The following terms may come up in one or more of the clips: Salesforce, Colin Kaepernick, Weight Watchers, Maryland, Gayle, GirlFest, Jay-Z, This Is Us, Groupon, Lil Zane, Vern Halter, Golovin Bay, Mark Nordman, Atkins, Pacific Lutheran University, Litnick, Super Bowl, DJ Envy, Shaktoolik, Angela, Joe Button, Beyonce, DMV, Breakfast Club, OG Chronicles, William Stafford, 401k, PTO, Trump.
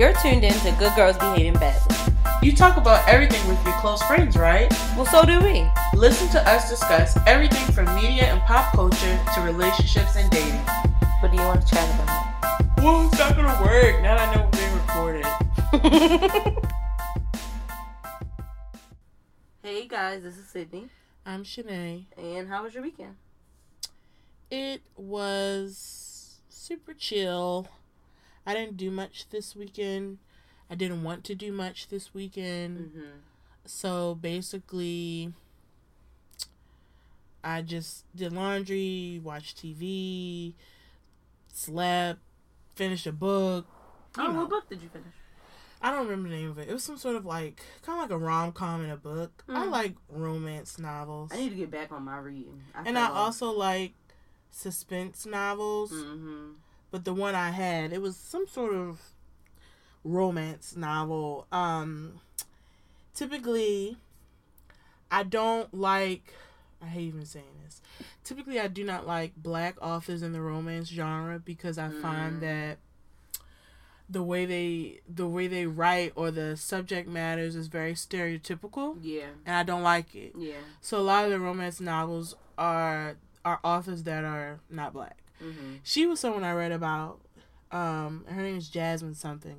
You're tuned in to Good Girls Behaving Badly. You talk about everything with your close friends, right? Well, so do we. Listen to us discuss everything from media and pop culture to relationships and dating. What do you want to chat about? Well, it's not going to work now that I know we're being recorded. Hey guys, this is Sydney. I'm Shanae. And how was your weekend? It was super chill. I didn't do much this weekend. I didn't want to do much this weekend. Mm-hmm. So basically, I just did laundry, watched TV, slept, finished a book. Oh, what book did you finish? I don't remember the name of it. It was some sort of kind of like a rom-com in a book. Mm. I like romance novels. I need to get back on my reading. I also like suspense novels. Mm-hmm. But the one I had, it was some sort of romance novel. Typically, I hate even saying this. Typically, I do not like black authors in the romance genre because I find that the way they write or the subject matters is very stereotypical. Yeah. And I don't like it. Yeah. So a lot of the romance novels are authors that are not black. Mm-hmm. She was someone I read about. Her name is Jasmine something.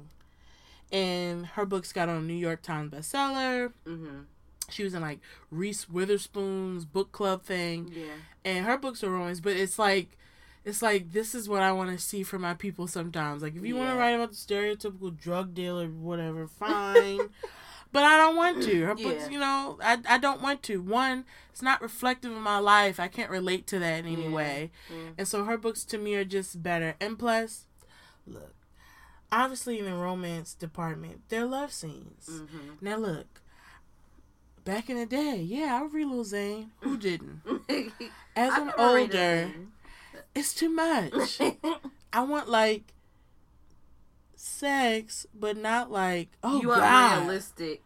And her books got on New York Times bestseller. Mm-hmm. She was in Reese Witherspoon's book club thing. Yeah. And her books are romance, but it's like this is what I want to see for my people sometimes. Like if you want to write about the stereotypical drug dealer or whatever, fine. But I don't want to. Her books, I don't want to. One, it's not reflective of my life. I can't relate to that in any way. Yeah. And so her books to me are just better. And plus, look, obviously in the romance department, there are love scenes. Mm-hmm. Now look, back in the day, I read Lil Zane. Who didn't? As I'm older, it's too much. I want sex, but not you God. You are realistic.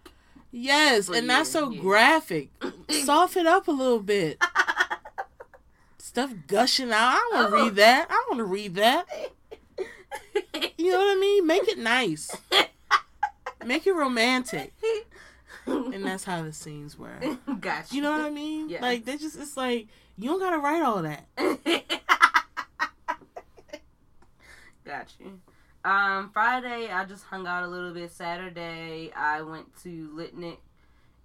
Yes, and not so graphic. Soften up a little bit. Stuff gushing out. I don't want to read that. I want to read that. You know what I mean? Make it nice. Make it romantic. And that's how the scenes were. Gotcha. You know what I mean? Yeah. You don't gotta write all that. Gotcha. Friday, I just hung out a little bit. Saturday, I went to Litnick,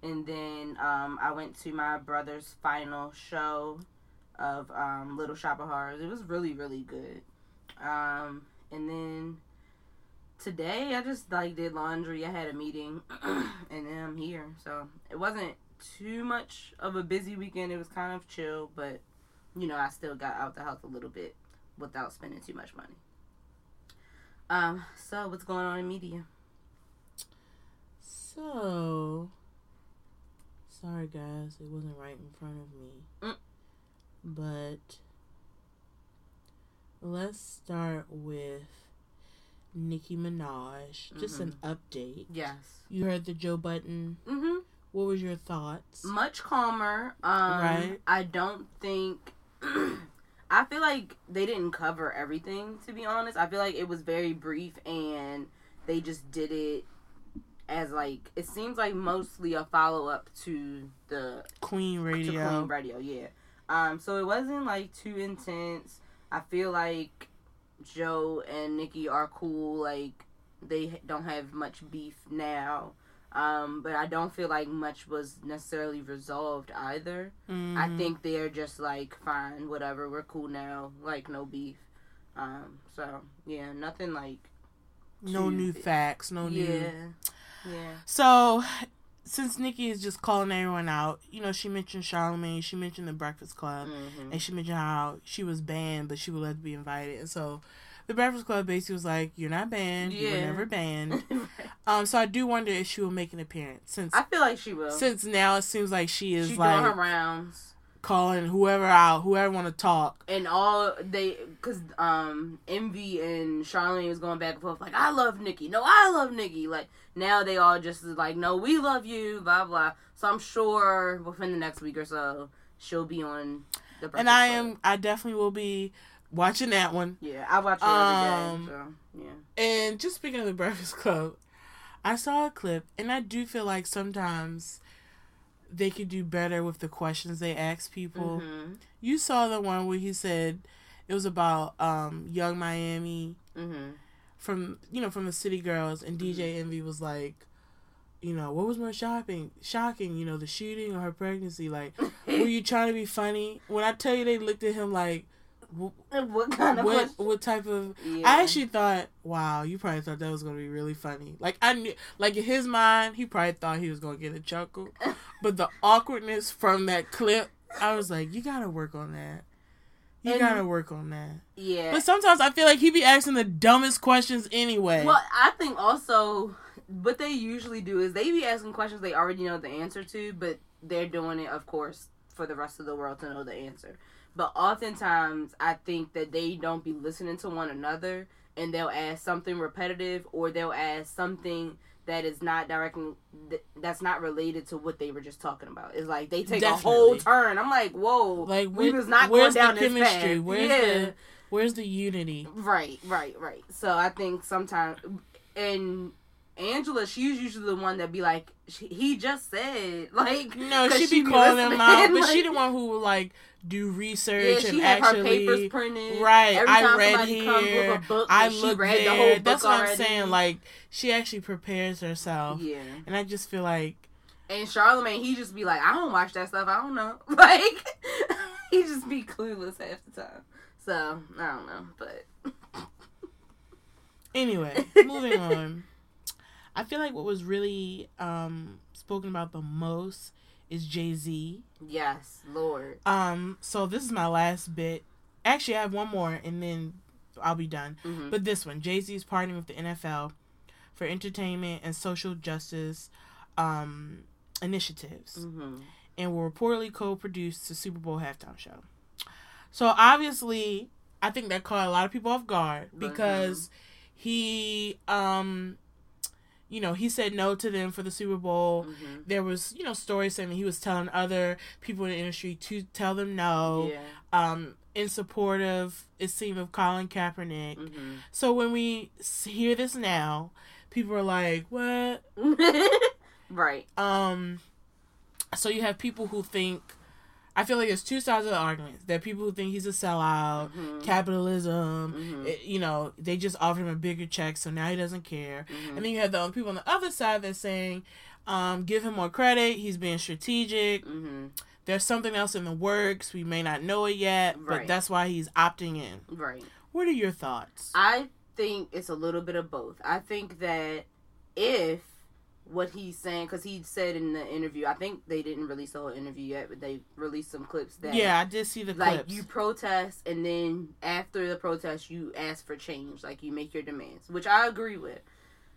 and then I went to my brother's final show of Little Shop of Horrors. It was really, really good. And then today, I just did laundry. I had a meeting, and then I'm here. So it wasn't too much of a busy weekend. It was kind of chill, but I still got out the house a little bit without spending too much money. So what's going on in media? So, sorry guys, it wasn't right in front of me, but let's start with Nicki Minaj, just an update. Yes. You heard the Joe Button. Mm-hmm. What was your thoughts? Much calmer. Right. I don't think... I feel like they didn't cover everything, to be honest. I feel like it was very brief, and they just did it as, it seems like mostly a follow-up to the... Queen Radio, yeah. So it wasn't, too intense. I feel like Joe and Nicki are cool. They don't have much beef now. But I don't feel like much was necessarily resolved either. Mm-hmm. I think they're just fine, whatever, we're cool now, no beef. So, yeah, nothing no new facts, Yeah. So, since Nicki is just calling everyone out, she mentioned Charlamagne, she mentioned the Breakfast Club, and she mentioned how she was banned, but she would love to be invited, and so... The Breakfast Club basically was like, you're not banned. Yeah. You were never banned. So I do wonder if she will make an appearance. Since I feel like she will. Since now it seems like she is she's doing her rounds. Calling whoever out, whoever want to talk. And because Envy and Charlamagne was going back and forth I love Nicki. No, I love Nicki. Now they all just no, we love you, blah, blah. So I'm sure within the next week or so, she'll be on the Breakfast Club. And I definitely will be watching that one. Yeah, I watch it every day. So, yeah. And just speaking of the Breakfast Club, I saw a clip, and I do feel like sometimes they could do better with the questions they ask people. Mm-hmm. You saw the one where he said it was about Young Miami mm-hmm. from the City Girls, and DJ mm-hmm. Envy was like, you know, what was more shocking, you know, the shooting or her pregnancy? Like, were you trying to be funny? When I tell you, they looked at him like, what type of yeah. I actually thought, wow, you probably thought that was going to be really funny. Like, I knew, like, in his mind, he probably thought he was going to get a chuckle. But the awkwardness from that clip, I was like, you got to work on that. Yeah. But sometimes I feel like he be asking the dumbest questions anyway. Well, I think also what they usually do is they be asking questions they already know the answer to, but they're doing it, of course, for the rest of the world to know the answer. But oftentimes, I think that they don't be listening to one another, and they'll ask something repetitive, or they'll ask something that is not that's not related to what they were just talking about. It's like they take a whole turn. I'm like, whoa, like we was not going down this path. Where's the chemistry? Where's the unity? Right. So I think sometimes, and Angela, she's usually the one that be like, he just said, like, no, she be calling him out, but like, she the one who would like do research and actually her papers printed. Right, every time I read here, with a book, I looked there. That's what I'm saying. Like, she actually prepares herself. Yeah, and I just feel like, and Charlamagne, he just be like, I don't watch that stuff. I don't know. Like, he just be clueless half the time. So I don't know, but anyway, moving on. I feel like what was really spoken about the most is Jay-Z. Yes, Lord. So this is my last bit. Actually, I have one more, and then I'll be done. Mm-hmm. But this one, Jay-Z is partnering with the NFL for entertainment and social justice initiatives, mm-hmm. and will reportedly co-produce the Super Bowl halftime show. So obviously, I think that caught a lot of people off guard because he you know, he said no to them for the Super Bowl. Mm-hmm. There was, you know, stories saying he was telling other people in the industry to tell them no. Yeah. In support of, it seemed, of Colin Kaepernick. Mm-hmm. So when we hear this now, people are like, what? Right. So you have people who think, I feel like there's two sides of the argument. There are people who think he's a sellout, mm-hmm. capitalism, mm-hmm. it, you know, they just offered him a bigger check, so now he doesn't care. Mm-hmm. And then you have the people on the other side that's saying, give him more credit, he's being strategic, mm-hmm. there's something else in the works, we may not know it yet, right. but that's why he's opting in. Right. What are your thoughts? I think it's a little bit of both. I think that if what he's saying, because he said in the interview, I think they didn't release the whole interview yet, but they released some clips that... Yeah, I did see the clips. Like, you protest, and then after the protest, you ask for change. Like, you make your demands, which I agree with.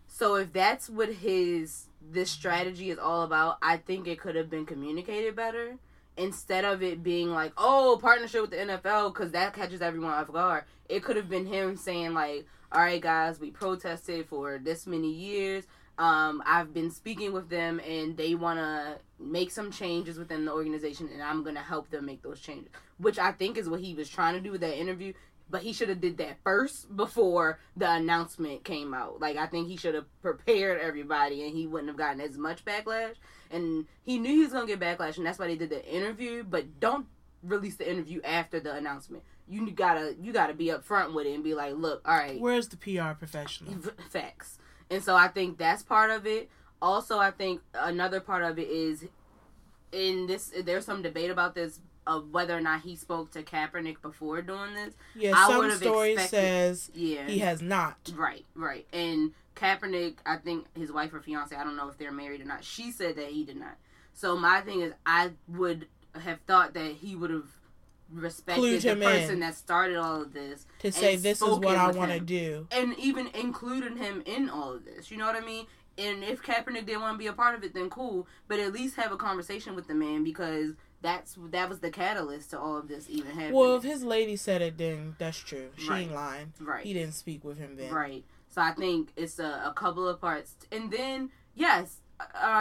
So if that's what this strategy is all about, I think it could have been communicated better. Instead of it being like, oh, partnership with the NFL, because that catches everyone off guard. It could have been him saying, like, all right, guys, we protested for this many years. I've been speaking with them, and they want to make some changes within the organization, and I'm going to help them make those changes, which I think is what he was trying to do with that interview, but he should have did that first before the announcement came out. Like, I think he should have prepared everybody, and he wouldn't have gotten as much backlash, and he knew he was going to get backlash, and that's why they did the interview, but don't release the interview after the announcement. You gotta be upfront with it and be like, look, all right. Where's the PR professional? Facts. And so I think that's part of it. Also, I think another part of it is there's some debate about this of whether or not he spoke to Kaepernick before doing this. Yeah, some story says he has not. Right. And Kaepernick, I think his wife or fiance, I don't know if they're married or not, she said that he did not. So my thing is, I would have thought that he would have respected the person that started all of this to say, this is what I want to do, and even including him in all of this, you know what I mean? And if Kaepernick didn't want to be a part of it, then cool, but at least have a conversation with the man, because that was the catalyst to all of this even happening. Well, if his lady said it, then that's true. She ain't lying. Right. He didn't speak with him then. Right. So I think it's a couple of parts, and then yes,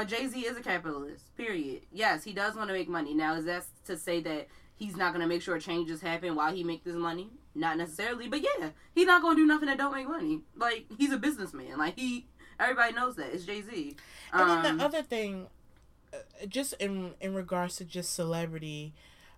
Jay-Z is a capitalist, period. Yes, he does want to make money. Now, is that to say that he's not going to make sure changes happen while he makes this money? Not necessarily, but yeah, he's not gonna do nothing that don't make money. Like, he's a businessman. Like, everybody knows that. It's Jay-Z. And then the other thing, just in regards to just celebrity,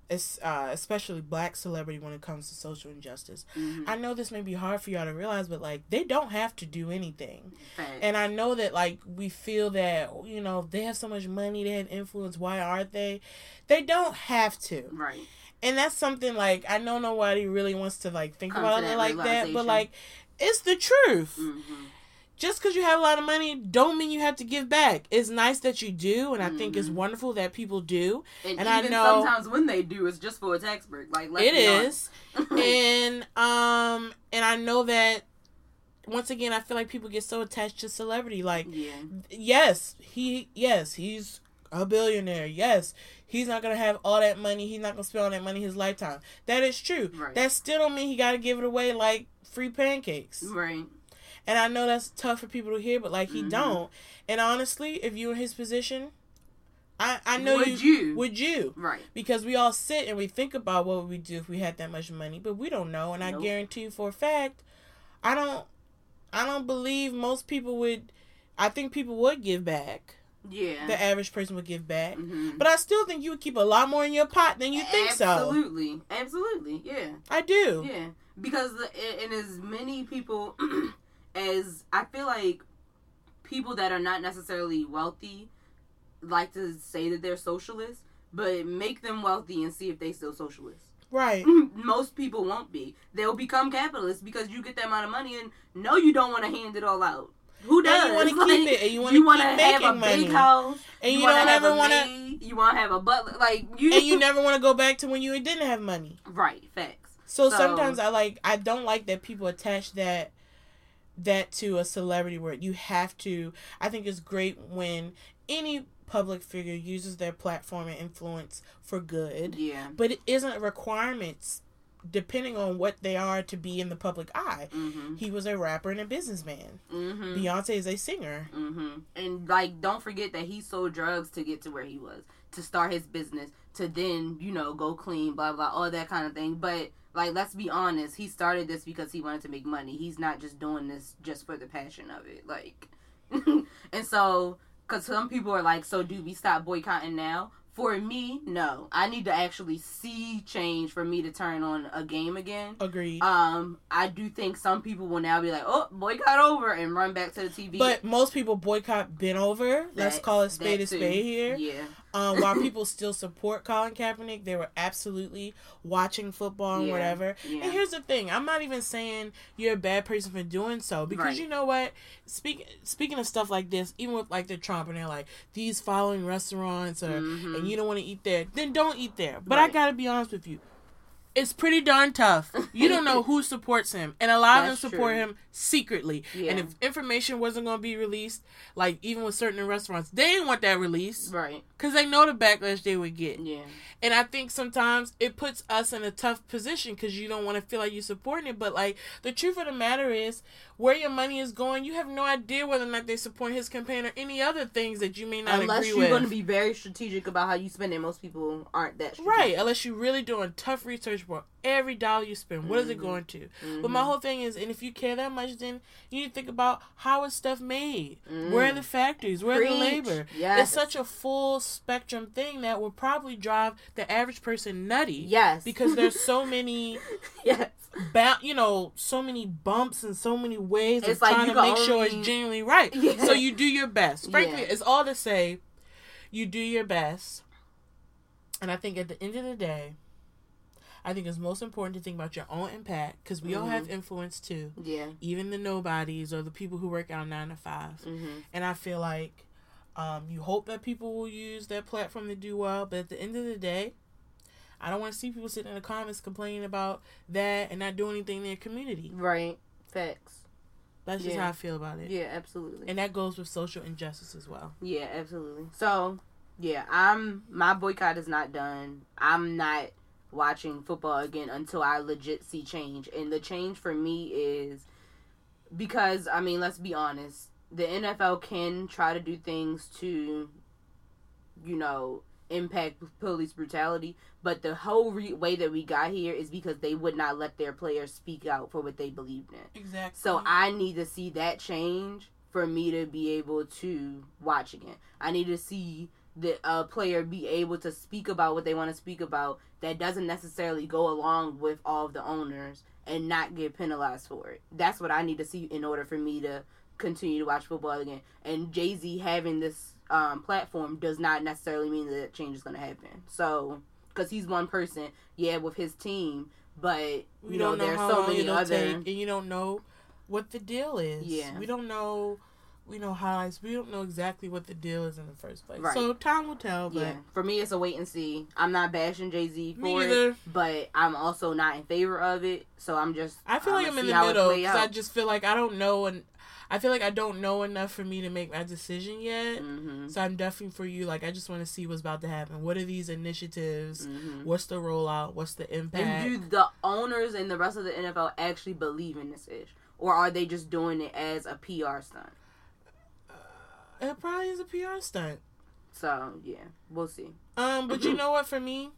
especially black celebrity when it comes to social injustice. Mm-hmm. I know this may be hard for y'all to realize, but, like, they don't have to do anything. Right. And I know that, like, we feel that, you know, they have so much money, they have influence, why aren't they? They don't have to. Right. And that's something, like, I know nobody really wants to, like, think about it like that, but, like, it's the truth. Mm-hmm. Just because you have a lot of money don't mean you have to give back. It's nice that you do, and I think it's wonderful that people do. And even I know sometimes when they do, it's just for a tax break. Like, it is. And I know that, once again, I feel like people get so attached to celebrity. Like, yes, he's a billionaire. Yes, he's not going to have all that money. He's not going to spend all that money his lifetime. That is true. Right. That still don't mean he got to give it away like free pancakes. Right. And I know that's tough for people to hear, but, like, he don't. And honestly, if you were in his position, I know would you? Right. Because we all sit and we think about what would we do if we had that much money, but we don't know. And I guarantee you for a fact, I don't believe most people would. I think people would give back. Yeah. The average person would give back. Mm-hmm. But I still think you would keep a lot more in your pot than you think. Absolutely. So. Absolutely. Yeah. I do. Yeah. Because and as many people... as I feel like people that are not necessarily wealthy like to say that they're socialists, but make them wealthy and see if they still socialists. Right. Most people won't be. They'll become capitalists because you get that amount of money and no, you don't want to hand it all out. Who does? And you want to keep it, and you want to have a big house, and you don't ever want to. You want to have a butler, like you. And you never want to go back to when you didn't have money. Right. Facts. So sometimes I don't like that people attach that to a celebrity where you have to. I think it's great when any public figure uses their platform and influence for good. Yeah. But it isn't requirements depending on what they are to be in the public eye. Mm-hmm. He was a rapper and a businessman. Mm-hmm. Beyonce is a singer. Mm-hmm. And, like, don't forget that he sold drugs to get to where he was, to start his business, to then, you know, go clean, blah, blah, all that kind of thing. But, like, let's be honest, he started this because he wanted to make money. He's not just doing this just for the passion of it. Like, and so, because some people are like, so do we stop boycotting now? For me, no. I need to actually see change for me to turn on a game again. Agreed. I do think some people will now be like, oh, boycott over, and run back to the TV. But most people boycott been over. Let's call it spade a spade here. Yeah. While people still support Colin Kaepernick, they were absolutely watching football and whatever. Yeah. And here's the thing. I'm not even saying you're a bad person for doing so. Because you know what? Speaking of stuff like this, even with, like, the Trump, and they're like, these following restaurants, or and you don't want to eat there, then don't eat there. But I got to be honest with you. It's pretty darn tough. You don't know who supports him. And a lot of them support him secretly. Yeah. And if information wasn't going to be released, like even with certain restaurants, they didn't want that released. Right. Because they know the backlash they would get. Yeah. And I think sometimes it puts us in a tough position because you don't want to feel like you're supporting it. But, like, the truth of the matter is, where your money is going, you have no idea whether or not they support his campaign or any other things that you may not agree with. Unless you're going to be very strategic about how you spend it. Most people aren't that strategic. Right. Unless you're really doing tough research. For every dollar you spend, what is it going to? But my whole thing is, and if you care that much, then you need to think about how is stuff made, where are the factories, where are the labor. It's such a full spectrum thing that will probably drive the average person nutty. Yes, because there's so many so many bumps and so many ways it's of like trying to make sure it's genuinely right. So you do your best. Frankly, it's all to say you do your best. And I think at the end of the day, I think it's most important to think about your own impact, because we all have influence too. Yeah. Even the nobodies or the people who work out 9 to 5. And I feel like you hope that people will use that platform to do well, but at the end of the day, I don't want to see people sitting in the comments complaining about that and not doing anything in their community. Right. Facts. That's just how I feel about it. Yeah, absolutely. And that goes with social injustice as well. Yeah, absolutely. So, yeah, my boycott is not done. I'm not watching football again until I legit see change. And the change for me is because, I mean, let's be honest, the NFL can try to do things to, you know, impact police brutality, but the whole way that we got here is because they would not let their players speak out for what they believed in. Exactly. So I need to see that change for me to be able to watch again. I need to see the player be able to speak about what they want to speak about that doesn't necessarily go along with all of the owners and not get penalized for it. That's what I need to see in order for me to continue to watch football again. And Jay-Z having this platform does not necessarily mean that change is going to happen. So, because he's one person, yeah, with his team, but you know, there's so many other, and you don't know what the deal is. Yeah, we don't know. We know highlights. We don't know exactly what the deal is in the first place. Right. So time will tell. But yeah, for me, it's a wait and see. I'm not bashing Jay-Z for it, but I'm also not in favor of it. So I'm just. I feel like I'm in the middle because I just feel like I don't know, and I feel like I don't know enough for me to make my decision yet. Mm-hmm. So I'm definitely for you. Like, I just want to see what's about to happen. What are these initiatives? Mm-hmm. What's the rollout? What's the impact? And do the owners and the rest of the NFL actually believe in this ish, or are they just doing it as a PR stunt? It probably is a PR stunt. So, yeah. We'll see. But you know what? For me,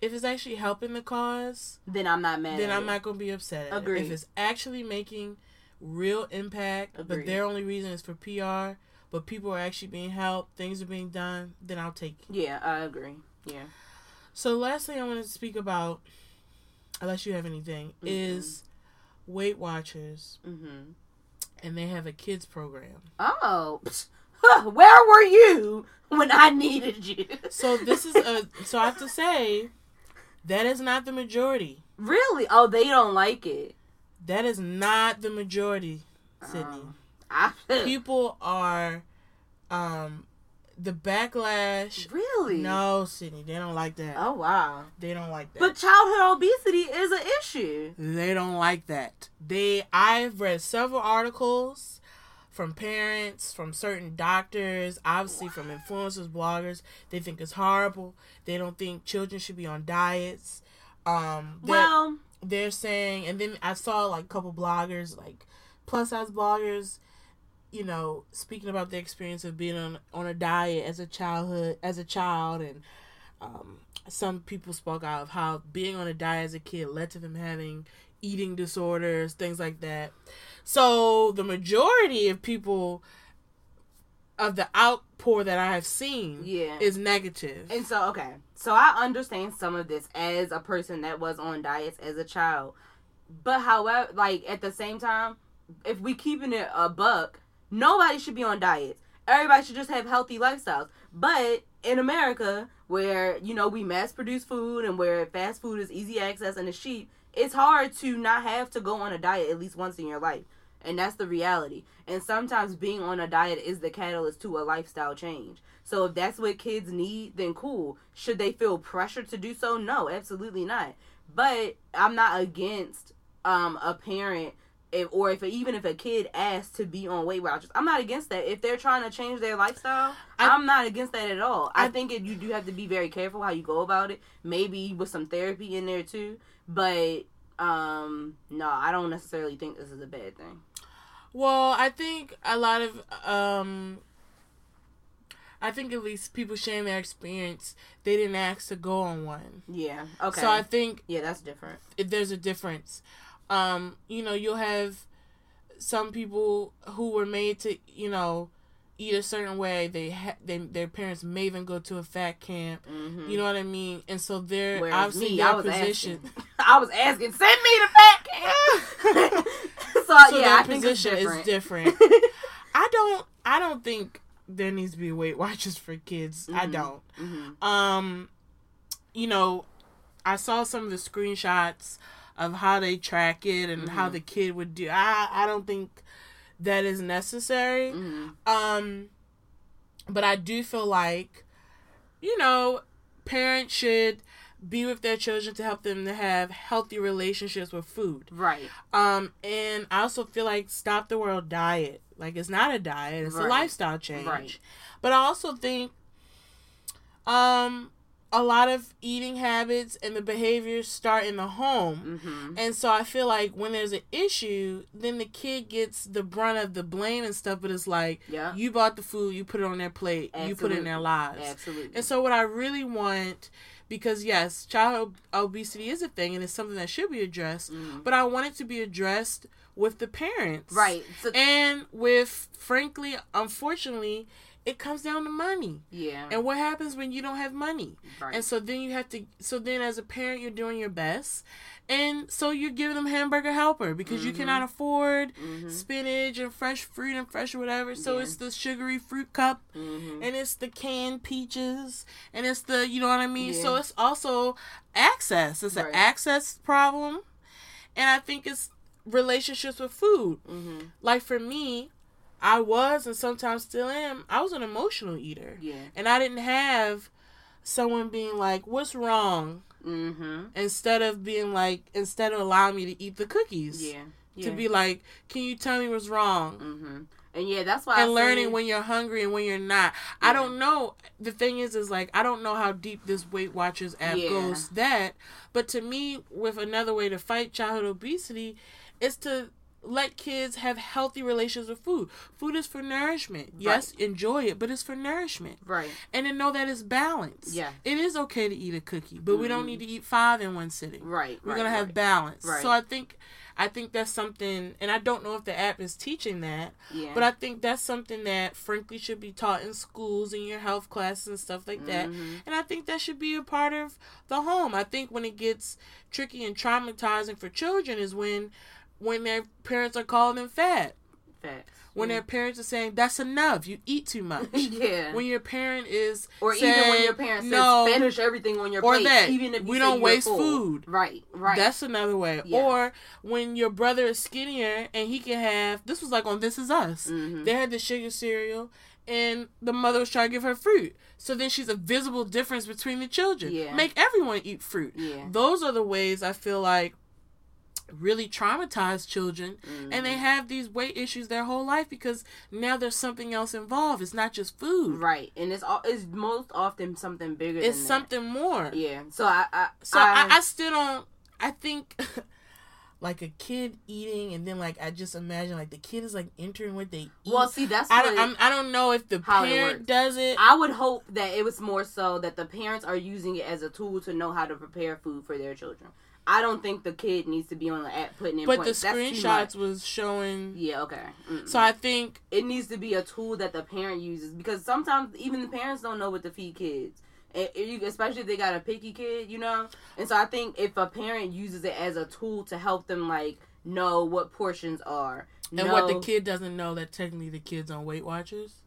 if it's actually helping the cause... Then I'm not mad at it. Then I'm not going to be upset at it. If it's actually making real impact, but their only reason is for PR, but people are actually being helped, things are being done, then I'll take it. Yeah, I agree. Yeah. So, last thing I wanted to speak about, unless you have anything, mm-hmm. is Weight Watchers. Mm-hmm. And they have a kids program. Oh, where were you when I needed you? So this is a. So I have to say, that is not the majority. Really? Oh, they don't like it. That is not the majority, Sydney. People are, the backlash. Really? No, Sydney, they don't like that. Oh wow, they don't like that. But childhood obesity is an issue. They don't like that. I've read several articles from parents, from certain doctors, obviously from influencers, bloggers. They think it's horrible. They don't think children should be on diets. Well, they're saying, and then I saw like a couple bloggers, like plus size bloggers, you know, speaking about the experience of being on a diet as a child, and some people spoke out of how being on a diet as a kid led to them having eating disorders, things like that. So the majority of people of the outpour that I have seen is negative. And so, okay, so I understand some of this as a person that was on diets as a child, but however, like at the same time, if we keeping it a buck, nobody should be on diets. Everybody should just have healthy lifestyles. But in America, where, you know, we mass produce food and where fast food is easy access and it's cheap, it's hard to not have to go on a diet at least once in your life. And that's the reality. And sometimes being on a diet is the catalyst to a lifestyle change. So if that's what kids need, then cool. Should they feel pressured to do so? No, absolutely not. But I'm not against a parent... If a kid asks to be on Weight Watchers, I'm not against that. If they're trying to change their lifestyle, I'm not against that at all. I think you do have to be very careful how you go about it. Maybe with some therapy in there too. But no, I don't necessarily think this is a bad thing. Well, I think a lot of I think at least people sharing their experience, they didn't ask to go on one. Yeah. Okay. So I think that's different. There's a difference. You know, you'll have some people who were made to, you know, eat a certain way. Their parents may even go to a fat camp. Mm-hmm. You know what I mean? And so they're I was asking, send me to fat camp. I think it's different. I don't think there needs to be Weight Watchers for kids. Mm-hmm. I don't. Mm-hmm. You know, I saw some of the screenshots of how they track it and mm-hmm. how the kid would do. I don't think that is necessary. Mm-hmm. But I do feel like, you know, parents should be with their children to help them to have healthy relationships with food. Right. And I also feel like Stop the World Diet. Like, it's not a diet. It's a lifestyle change. Right. But I also think a lot of eating habits and the behaviors start in the home. Mm-hmm. And so I feel like when there's an issue, then the kid gets the brunt of the blame and stuff, but it's like, yeah, you bought the food, you put it on their plate, absolutely, you put it in their lives. Absolutely. And so what I really want, because yes, child obesity is a thing and it's something that should be addressed, but I want it to be addressed with the parents. Right. And with, frankly, unfortunately, it comes down to money. Yeah. And what happens when you don't have money? Right. And so then you have to, so then as a parent, you're doing your best. And so you're giving them hamburger helper because you cannot afford spinach and fresh fruit and fresh whatever. So it's the sugary fruit cup and it's the canned peaches and it's the, you know what I mean? Yeah. So it's also access. It's an access problem. And I think it's relationships with food. Like for me, I was, and sometimes still am, I was an emotional eater. Yeah. And I didn't have someone being like, what's wrong? Instead of being like, instead of allowing me to eat the cookies. Yeah. Yeah. To be like, can you tell me what's wrong? And yeah, that's why. And I learning when you're hungry and when you're not. Yeah. I don't know. The thing is like, I don't know how deep this Weight Watchers app goes that. But to me, with another way to fight childhood obesity is to let kids have healthy relations with food. Food is for nourishment. Right. Yes, enjoy it, but it's for nourishment. Right. And to know that it's balanced. Yeah. It is okay to eat a cookie, but we don't need to eat 5 in one sitting. Right. We're going to have balance. Right. So I think that's something, and I don't know if the app is teaching that, but I think that's something that, frankly, should be taught in schools and your health classes and stuff like that. And I think that should be a part of the home. I think when it gets tricky and traumatizing for children is when their parents are calling them fat. When their parents are saying, that's enough, you eat too much. When your parent is even when your parent says, finish everything on your plate. That, even if you we don't waste food. Right, right. That's another way. Yeah. Or when your brother is skinnier and he can have, this was like on This Is Us. They had the sugar cereal and the mother was trying to give her fruit. So then she's a visible difference between the children. Yeah. Make everyone eat fruit. Yeah. Those are the ways I feel like really traumatized children and they have these weight issues their whole life because now there's something else involved. It's not just food. Right. And it's most often something bigger than that. It's something more. Yeah. So I still don't, I think like a kid eating and then like I just imagine like the kid is like entering what they eat. Well, see, that's what I don't know if the parent does it. I would hope that it was more so that the parents are using it as a tool to know how to prepare food for their children. I don't think the kid needs to be on the app putting in points. But the screenshots was showing. Yeah, okay. So I think it needs to be a tool that the parent uses because sometimes even the parents don't know what to feed kids, especially if they got a picky kid, you know? And so I think if a parent uses it as a tool to help them, like, know what portions are. And what the kid doesn't know that technically the kid's on Weight Watchers?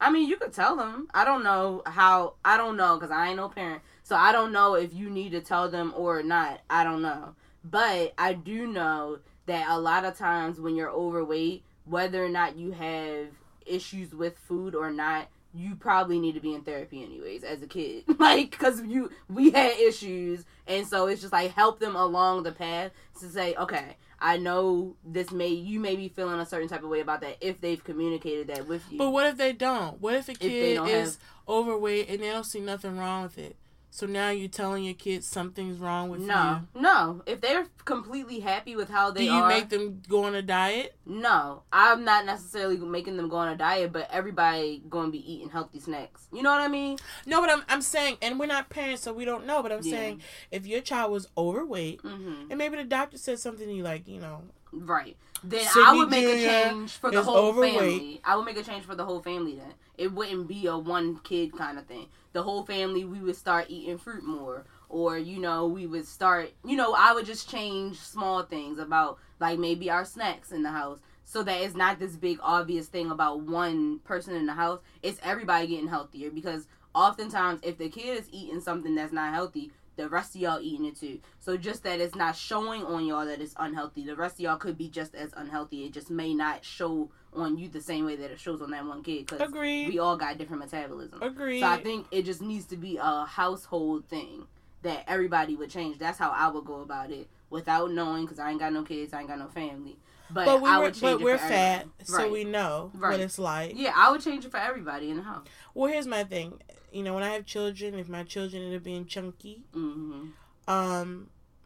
I mean, you could tell them. I don't know how. I don't know because I ain't no parent. So I don't know if you need to tell them or not. I don't know. But I do know that a lot of times when you're overweight, whether or not you have issues with food or not, you probably need to be in therapy anyways as a kid. Like, because we had issues. And so it's just like help them along the path to say, okay, I know you may be feeling a certain type of way about that if they've communicated that with you. But what if they don't? What if a kid is overweight and they don't see nothing wrong with it? So now you're telling your kids something's wrong with you? No. If they're completely happy with how they are... Do you make them go on a diet? No. I'm not necessarily making them go on a diet, but everybody going to be eating healthy snacks. You know what I mean? No, but I'm saying, and we're not parents, so we don't know, but I'm saying if your child was overweight, and maybe the doctor said something to you like, you know... Right. Then Sydney I would make a change for the whole family. I would make a change for the whole family then. It wouldn't be a one kid kind of thing. The whole family, we would start eating fruit more. Or, you know, we would start, you know, I would just change small things about, like, maybe our snacks in the house. So that it's not this big obvious thing about one person in the house. It's everybody getting healthier. Because oftentimes, if the kid is eating something that's not healthy, the rest of y'all eating it too. So just that it's not showing on y'all that it's unhealthy. The rest of y'all could be just as unhealthy. It just may not show on you the same way that it shows on that one kid. Because we all got different metabolism. Agreed. So I think it just needs to be a household thing that everybody would change. That's how I would go about it without knowing because I ain't got no kids. I ain't got no family. But I would change it for we're fat, so we know what it's like. Yeah, I would change it for everybody in the house. Well, here's my thing. You know, when I have children, if my children end up being chunky, mm-hmm.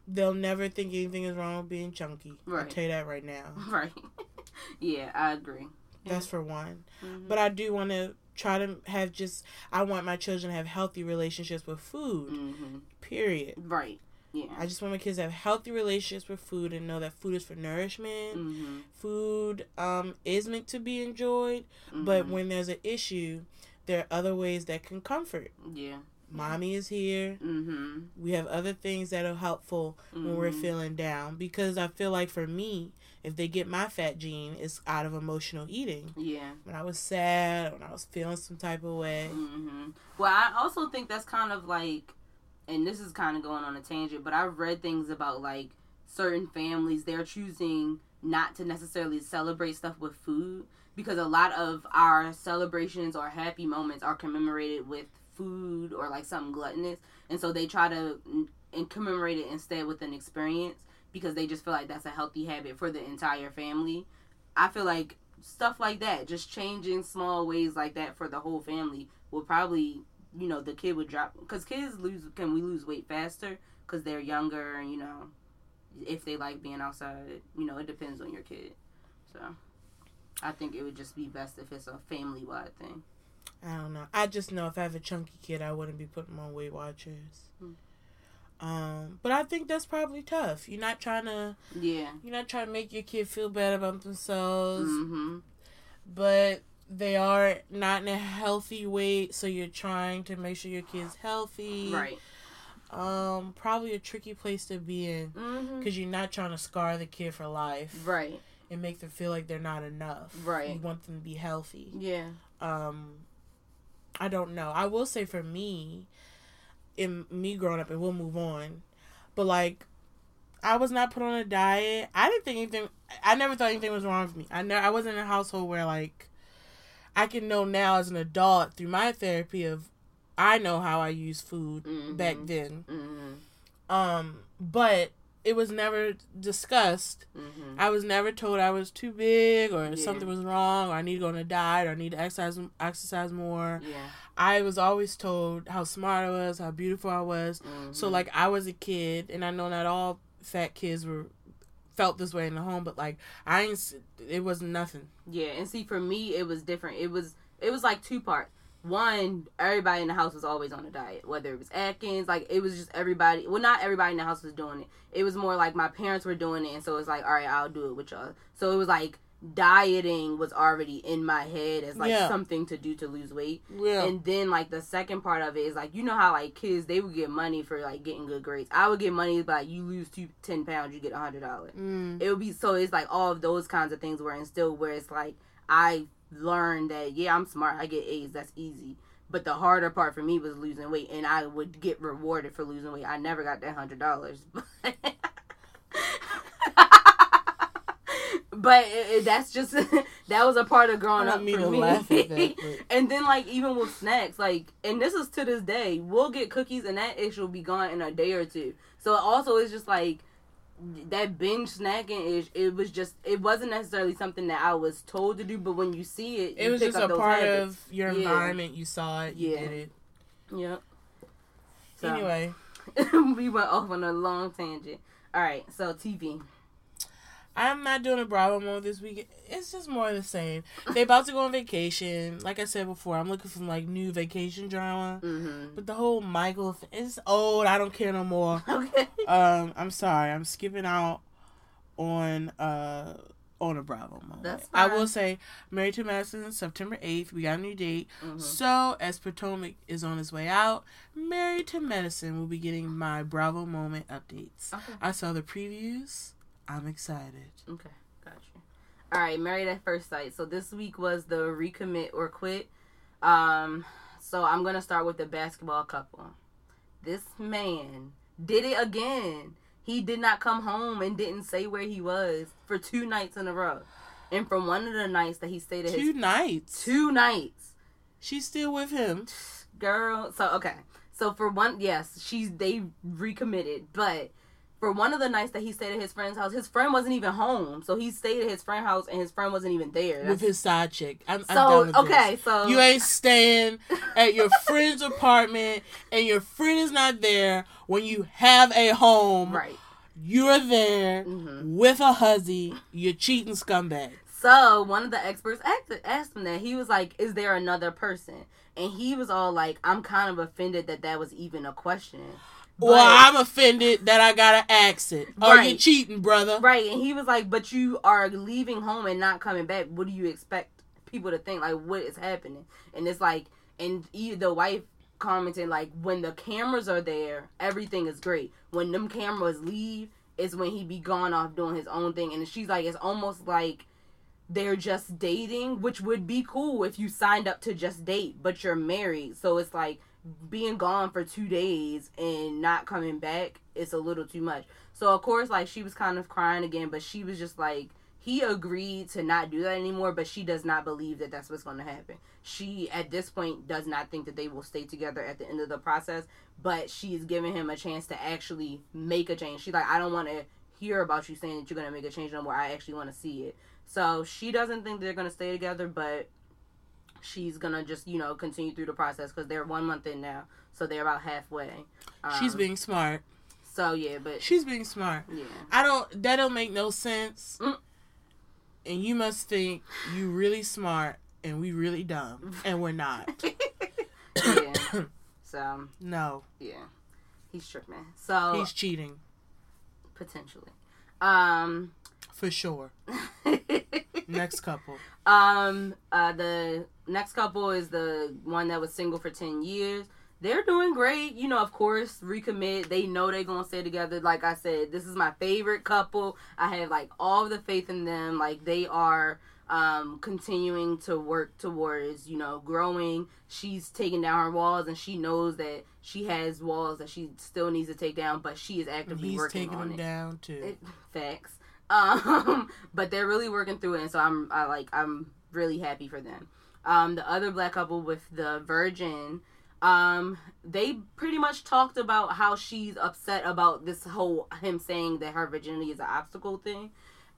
They'll never think anything is wrong with being chunky. Right. I'll tell you that right now. Right. Yeah, I agree. That's for one. Mm-hmm. But I do want to try to have I want my children to have healthy relationships with food. Mm-hmm. Period. Right. Yeah. I just want my kids to have healthy relationships with food and know that food is for nourishment. Mm-hmm. Food is meant to be enjoyed. Mm-hmm. But when there's an issue, there are other ways that can comfort. Yeah. Mommy is here. Mm-hmm. We have other things that are helpful mm-hmm. when we're feeling down. Because I feel like for me, if they get my fat gene, it's out of emotional eating. Yeah. When I was sad, when I was feeling some type of way. Mm-hmm. Well, I also think that's kind of like, and this is kind of going on a tangent, but I've read things about like certain families, they're choosing not to necessarily celebrate stuff with food because a lot of our celebrations or happy moments are commemorated with food or like something gluttonous, and so they try to commemorate it instead with an experience because they just feel like that's a healthy habit for the entire family. I feel like stuff like that, just changing small ways like that for the whole family will probably, you know, the kid would drop, because kids lose weight faster because they're younger, and you know, if they like being outside, you know, it depends on your kid. So I think it would just be best if it's a family wide thing. I don't know. I just know if I have a chunky kid, I wouldn't be putting on Weight Watchers. Mm-hmm. But I think that's probably tough. You're not trying to make your kid feel bad about themselves. Mm-hmm. But they are not in a healthy weight, so you're trying to make sure your kid's healthy. Right. Probably a tricky place to be in because mm-hmm. you're not trying to scar the kid for life. Right. And make them feel like they're not enough. Right. You want them to be healthy. Yeah. I don't know. I will say for me, in me growing up, and we'll move on, but like, I was not put on a diet. I never thought anything was wrong with me. I wasn't in a household where like, I can know now as an adult through my therapy of, I know how I use food mm-hmm. back then. Mm-hmm. But it was never discussed. Mm-hmm. I was never told I was too big or something was wrong or I need to go on a diet or I need to exercise more. Yeah. I was always told how smart I was, how beautiful I was. Mm-hmm. So, like, I was a kid, and I know not all fat kids felt this way in the home, but, like, it wasn't nothing. Yeah, and see, for me, it was different. It was like, two parts. One, everybody in the house was always on a diet, whether it was Atkins, like, it was just everybody. Well, not everybody in the house was doing it. It was more like my parents were doing it, and so it's like, all right, I'll do it with y'all. So it was like dieting was already in my head as like something to do to lose weight. Yeah. And then like the second part of it is like, you know how like kids, they would get money for like getting good grades. I would get money, but like, you lose 10 pounds, you get $100. It would be, so it's like all of those kinds of things were instilled where it's like, I learned that, yeah, I'm smart, I get A's, that's easy. But the harder part for me was losing weight, and I would get rewarded for losing weight. I never got that $100. But that's just, that was a part of growing up for me. Laugh at that, and then, like, even with snacks, like, and this is to this day, we'll get cookies, and that issue will be gone in a day or two. So also, it's just like, that binge snacking is, it wasn't necessarily something that I was told to do, but when you see it, it was just a part of your environment. You saw it, you did it. Yep. So, anyway, we went off on a long tangent. All right, so TV. I'm not doing a Bravo mode this weekend. It's just more of the same. They're about to go on vacation. Like I said before, I'm looking for like new vacation drama. Mm-hmm. But the whole Michael thing, it's old. I don't care no more. Okay. I'm sorry. I'm skipping out on a Bravo mode. That's fine. I will say, Married to Medicine, September 8th. We got a new date. Mm-hmm. So, as Potomac is on his way out, Married to Medicine will be getting my Bravo moment updates. Okay. I saw the previews. I'm excited. Okay, gotcha. All right, Married at First Sight. So this week was the recommit or quit. So I'm going to start with the basketball couple. This man did it again. He did not come home and didn't say where he was for two nights in a row. And from one of the nights that he stayed at his... Two nights. She's still with him. Girl. So, okay. So for one... Yes, they recommitted, but... for one of the nights that he stayed at his friend's house, his friend wasn't even home. So he stayed at his friend's house and his friend wasn't even there. With his side chick. So you ain't staying at your friend's apartment and your friend is not there when you have a home. Right. You're there with a huzzy. You're cheating scumbag. So one of the experts asked him that. He was like, is there another person? And he was all like, I'm kind of offended that that was even a question. Well, I'm offended that I gotta ask it. Are you cheating, brother? Right. And he was like, but you are leaving home and not coming back. What do you expect people to think? Like, what is happening? And it's like, and the wife commented, like, when the cameras are there, everything is great. When them cameras leave, is when he be gone off doing his own thing. And she's like, it's almost like they're just dating, which would be cool if you signed up to just date, but you're married. So it's like being gone for 2 days and not coming back, it's a little too much. So of course, like, she was kind of crying again, but she was just like, he agreed to not do that anymore, but she does not believe that that's what's going to happen. She, at this point, does not think that they will stay together at the end of the process, but she is giving him a chance to actually make a change. She's like, I don't want to hear about you saying that you're going to make a change no more. I actually want to see it. So she doesn't think they're going to stay together, but she's going to just, continue through the process because they're 1 month in now. So they're about halfway. She's being smart. So, yeah, but... She's being smart. Yeah. That don't make no sense. Mm. And you must think you really smart and we really dumb. And we're not. Yeah. So. No. Yeah. He's tripping. So. He's cheating. Potentially. For sure. Next couple. The next couple is the one that was single for 10 years. They're doing great. Of course, recommit. They know they're going to stay together. Like I said, this is my favorite couple. I have, like, all the faith in them. Like, they are continuing to work towards, growing. She's taking down her walls, and she knows that she has walls that she still needs to take down, but she is actively working on it. He's taking them down, too. Facts. But they're really working through it, and so I'm really happy for them. The other black couple with the virgin, they pretty much talked about how she's upset about this whole him saying that her virginity is an obstacle thing,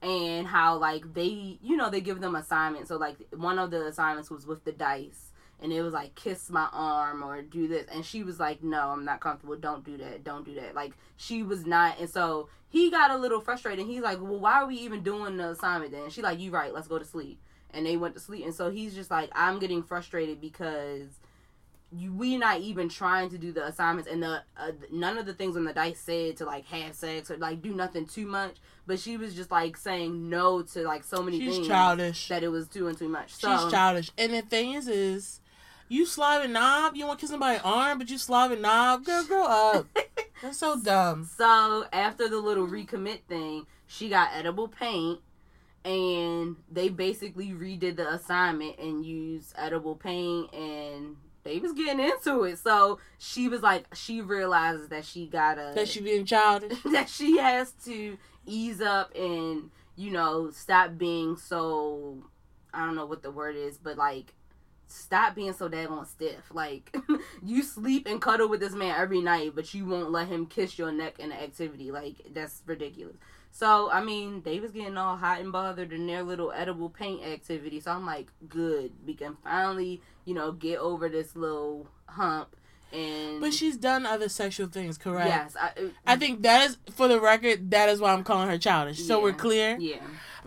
and how, like, they, they give them assignments. So, like, one of the assignments was with the dice, and it was like, kiss my arm or do this, and she was like, no, I'm not comfortable, don't do that. Like, she was not. And so he got a little frustrated. He's like, well, why are we even doing the assignment then? And she's like, you right, let's go to sleep. And they went to sleep. And so he's just like, I'm getting frustrated because we're not even trying to do the assignments. And none of the things on the dice said to, like, have sex or, like, do nothing too much. But she was just, like, saying no to, like, so many things. She's childish. That it was doing too much. So, she's childish. And the thing is you slobbing knob. You don't want to kiss nobody's arm, but you slobbing knob. Girl, grow up. That's so dumb. So, after the little recommit thing, she got edible paint, and they basically redid the assignment and used edible paint, and they was getting into it. So, she was like, she realizes that she gotta... That she being childish. That she has to ease up and, stop being so... I don't know what the word is, but, like... Stop being so daggone stiff. Like, you sleep and cuddle with this man every night, but you won't let him kiss your neck in an activity. Like, that's ridiculous. So, I mean, they was getting all hot and bothered in their little edible paint activity. So, I'm like, good. We can finally, get over this little hump. But she's done other sexual things, correct? Yes. I think that is, for the record, that is why I'm calling her childish. Yeah, so we're clear? Yeah.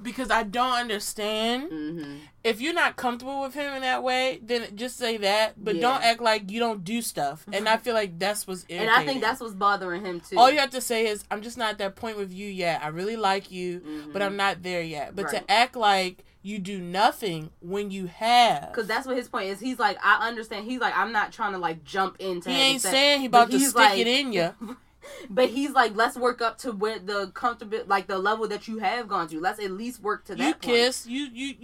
Because I don't understand. Mm-hmm. If you're not comfortable with him in that way, then just say that. But don't act like you don't do stuff. And I feel like that's what's irritating. And I think that's what's bothering him, too. All you have to say is, I'm just not at that point with you yet. I really like you, but I'm not there yet. But to act like... You do nothing when you have. Because that's what his point is. He's like, I understand. He's like, I'm not trying to, like, jump into it. He ain't saying he about to stick it in you. But he's like, let's work up to where the comfortable, like, the level that you have gone to. Let's at least work to that point. You kiss.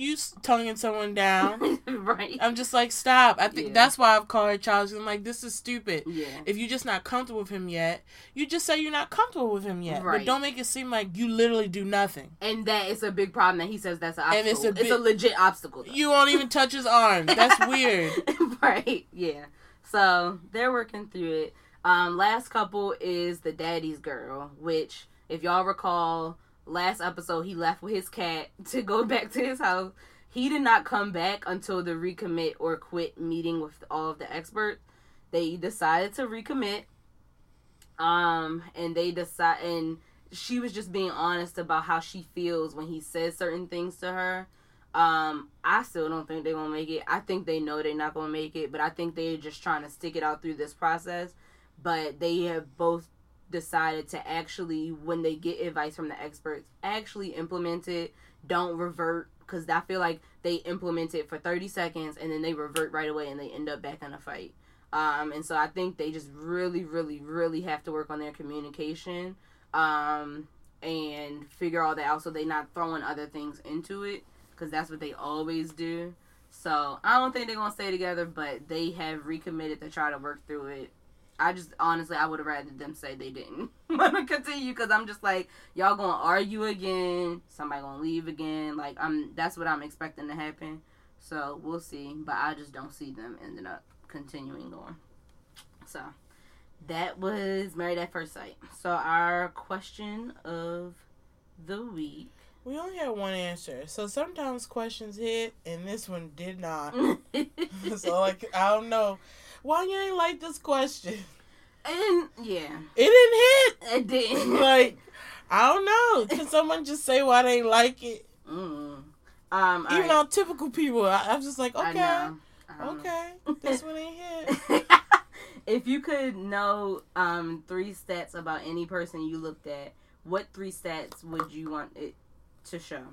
You tonguing someone down. Right. I'm just like, stop. I think that's why I've called her childish. I'm like, this is stupid. Yeah. If you're just not comfortable with him yet, you just say you're not comfortable with him yet. Right. But don't make it seem like you literally do nothing. And that it's a big problem that he says that's an obstacle. And it's a legit obstacle, though. You won't even touch his arm. That's weird. Right. Yeah. So they're working through it. Last couple is the daddy's girl, which If y'all recall, last episode he left with his cat to go back to his house. He did not come back until the recommit or quit meeting with all of the experts. They decided to recommit. And she was just being honest about how she feels when he says certain things to her. I still don't think they're going to make it. I think they know they're not going to make it, but I think they're just trying to stick it out through this process. But they have both decided to actually, when they get advice from the experts, actually implement it. Don't revert, because I feel like they implement it for 30 seconds and then they revert right away and they end up back in a fight. And so I think they just really, really, really have to work on their communication and figure all that out so they're not throwing other things into it, because that's what they always do. So I don't think they're going to stay together, but they have recommitted to try to work through it. I just, honestly, I would have rather them say they didn't want to continue, because I'm just like, y'all going to argue again. Somebody going to leave again. Like, that's what I'm expecting to happen. So we'll see. But I just don't see them ending up continuing on. So that was Married at First Sight. So our question of the week. We only had one answer. So sometimes questions hit, and this one did not. So, like, I don't know. Why you ain't like this question? And, yeah. It didn't hit. It didn't. Like, I don't know. Can someone just say why they ain't like it? Mm. Even on typical people, I'm just like, okay. I know. This one ain't hit. If you could know three stats about any person you looked at, what three stats would you want it to show?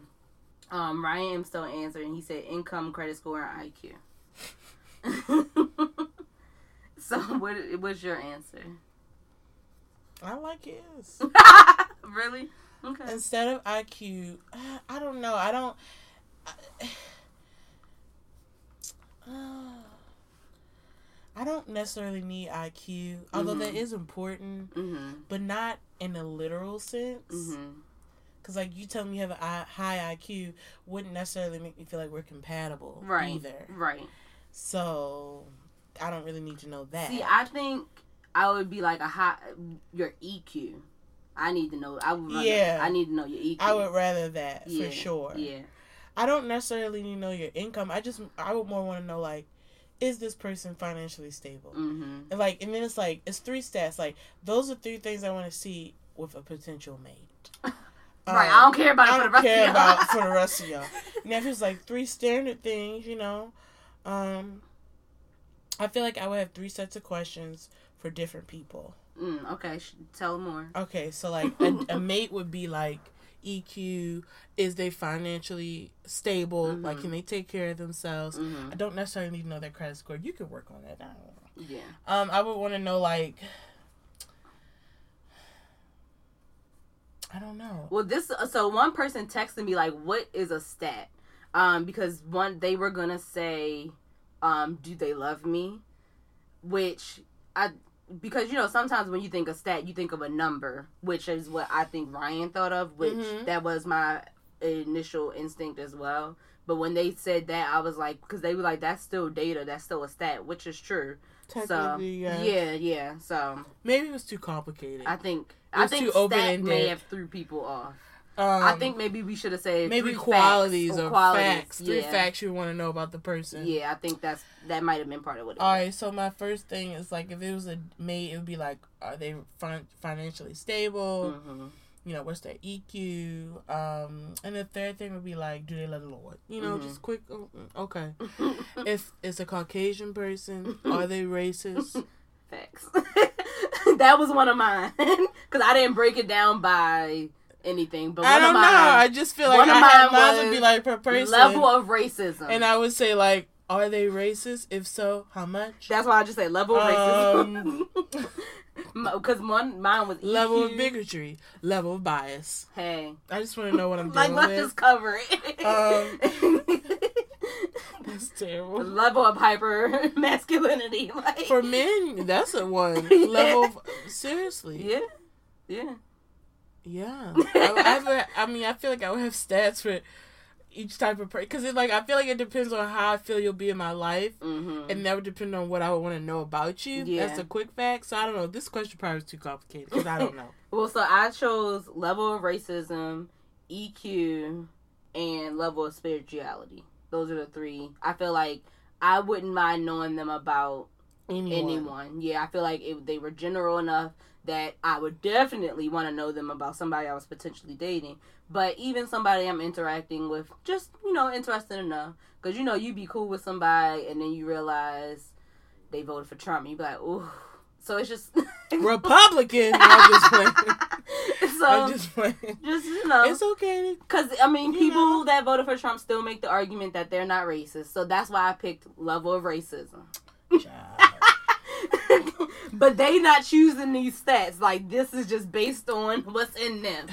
Ryan M. still answered, and he said income, credit score, and IQ. So what's your answer? I like his. Really? Okay. Instead of IQ, I don't know. I don't necessarily need IQ, although mm-hmm. that is important, mm-hmm. but not in a literal sense. Mm-hmm. Because, like, you telling me you have a high IQ wouldn't necessarily make me feel like we're compatible either. Right. So, I don't really need to know that. See, I think I would be like your EQ. I need to know. I need to know your EQ. I would rather that, for sure. Yeah. I don't necessarily need to know your income. I would more want to know, like, is this person financially stable? Mm-hmm. And then it's like, it's three stats. Like, those are three things I want to see with a potential mate. Right, I don't care about it for the rest of y'all. I don't care about for the rest of y'all. Now, if it's like three standard things, you know, I feel like I would have three sets of questions for different people. Okay, tell more. Okay, so like a mate would be like EQ, is they financially stable? Mm-hmm. Like, can they take care of themselves? Mm-hmm. I don't necessarily need to know their credit score. You could work on that. I don't know. Yeah. I would want to know, like, I don't know. Well, so one person texted me, like, what is a stat? Because they were going to say, do they love me? Which, because, you know, sometimes when you think of stat, you think of a number, which is what I think Ryan thought of, which mm-hmm. that was my initial instinct as well. But when they said that, I was like, because they were like, that's still data, that's still a stat, which is true. Technically, so, yeah. So maybe it was too complicated. I think stat may have threw people off. I think maybe we should have said maybe qualities or facts. Yeah. Three facts you want to know about the person. Yeah, I think that might have been part of what it was. All right, so my first thing is, like, if it was a mate, it would be like, are they financially stable? Mm-hmm. You know, what's their EQ? And the third thing would be like, do they love the Lord? You know, mm-hmm. just quick. Okay. If it's a Caucasian person, are they racist? Facts. That was one of mine, because I didn't break it down by anything. But I just feel like mine would be like per person level of racism, and I would say, like, are they racist? If so, how much? That's why I just say level of racism. Because mine was EQ. Level of bigotry, level of bias. Hey, I just want to know what I'm dealing with. Like, let's just cover it. That's terrible. The level of hyper masculinity, like, for men, that's a one. Yeah. Level of, seriously. Yeah. I feel like I would have stats for each type of person, because like, I feel like it depends on how I feel you'll be in my life, and that would depend on what I would want to know about you. Yeah. That's a quick fact. So I don't know. This question probably is too complicated because I don't know. Well, so I chose level of racism, EQ, and level of spirituality. Those are the three. I feel like I wouldn't mind knowing them about anyone. Yeah, I feel like if they were general enough that I would definitely want to know them about somebody I was potentially dating. But even somebody I'm interacting with, just, you know, interesting enough. Because, you know, you be cool with somebody and then you realize they voted for Trump. You be like, ooh. So it's just... Republican! I'm just playing. Just, you know. It's okay. Because, I mean, people that voted for Trump still make the argument that they're not racist. So that's why I picked level of racism. But they not choosing these stats. Like, this is just based on what's in them.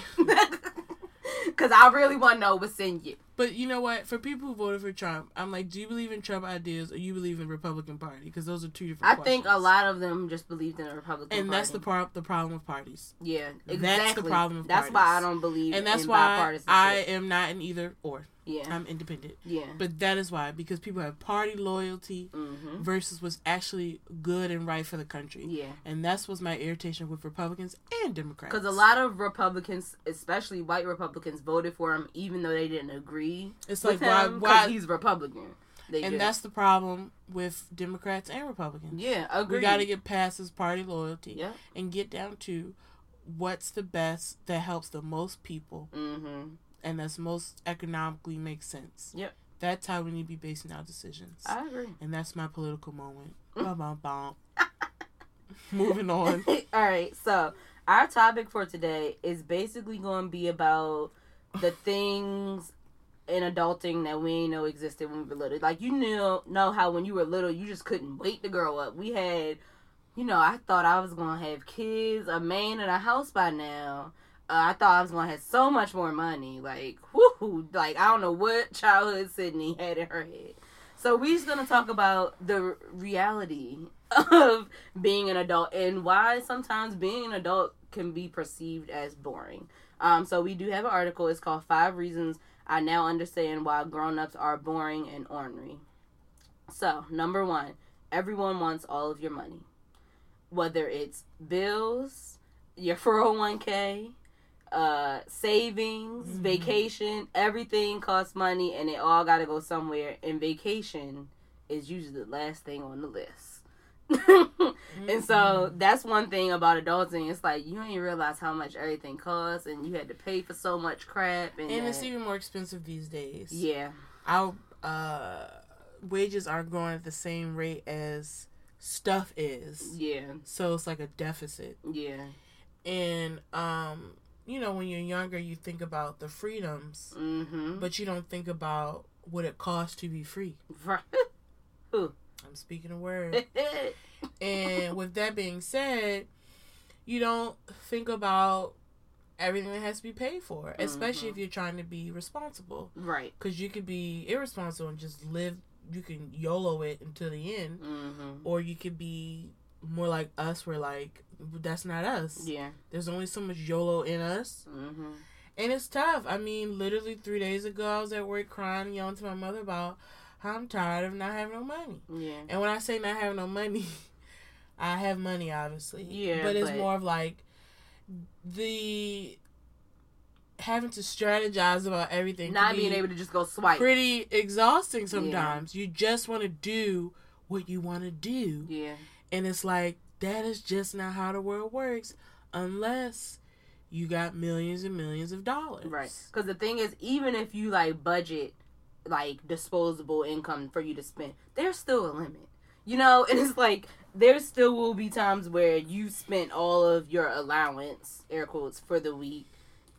Because I really want to know what's in you. But you know what? For people who voted for Trump, I'm like, do you believe in Trump ideas or you believe in Republican Party? Because those are two different questions. I think a lot of them just believed in the Republican Party. And that's the problem with parties. Yeah, exactly. That's the problem with parties. That's why I don't believe in bipartisanship. And that's why I am not an either or. Yeah. I'm independent. Yeah. But that is why. Because people have party loyalty versus what's actually good and right for the country. Yeah. And that's what's my irritation with Republicans and Democrats. Because a lot of Republicans, especially white Republicans, voted for him even though they didn't agree with him because he's Republican. That's the problem with Democrats and Republicans. Yeah, agree. We got to get past this party loyalty and get down to what's the best that helps the most people. Mm-hmm. And that's most economically makes sense. Yep. That's how we need to be basing our decisions. I agree. And that's my political moment. Moving on. All right. So our topic for today is basically going to be about the things in adulting that we ain't know existed when we were little. Like, you know how when you were little, you just couldn't wait to grow up. We had, you know, I thought I was going to have kids, a man in a house by now. I thought I was going to have so much more money. Like, whoo, like, I don't know what childhood Sydney had in her head. So we're just going to talk about the reality of being an adult and why sometimes being an adult can be perceived as boring. So we do have an article. It's called 5 Reasons I Now Understand Why Grown-Ups Are Boring and Ornery. So, number 1, everyone wants all of your money. Whether it's bills, your 401k, savings, vacation, everything costs money and it all gotta go somewhere, and vacation is usually the last thing on the list. And so that's one thing about adulting. It's like you ain't realize how much everything costs and you had to pay for so much crap, and it's even more expensive these days. Yeah, our wages aren't growing at the same rate as stuff is. Yeah, so it's like a deficit. Yeah. And you know, when you're younger, you think about the freedoms, but you don't think about what it costs to be free. Right. I'm speaking a word. And with that being said, you don't think about everything that has to be paid for, especially if you're trying to be responsible. Right. Because you could be irresponsible and just live, you can YOLO it until the end, or you could be more like us, where like, that's not us. Yeah. There's only so much YOLO in us. And it's tough. I mean, literally 3 days ago, I was at work crying, yelling to my mother about how I'm tired of not having no money. Yeah. And when I say not having no money, I have money, obviously. Yeah. But it's more of like the having to strategize about everything. Not being able to just go swipe. Pretty exhausting sometimes. Yeah. You just want to do what you want to do. Yeah. And it's like, that is just not how the world works unless you got millions and millions of dollars. Right. Because the thing is, even if you, like, budget, like, disposable income for you to spend, there's still a limit. You know? And it's like, there still will be times where you spent all of your allowance, air quotes, for the week.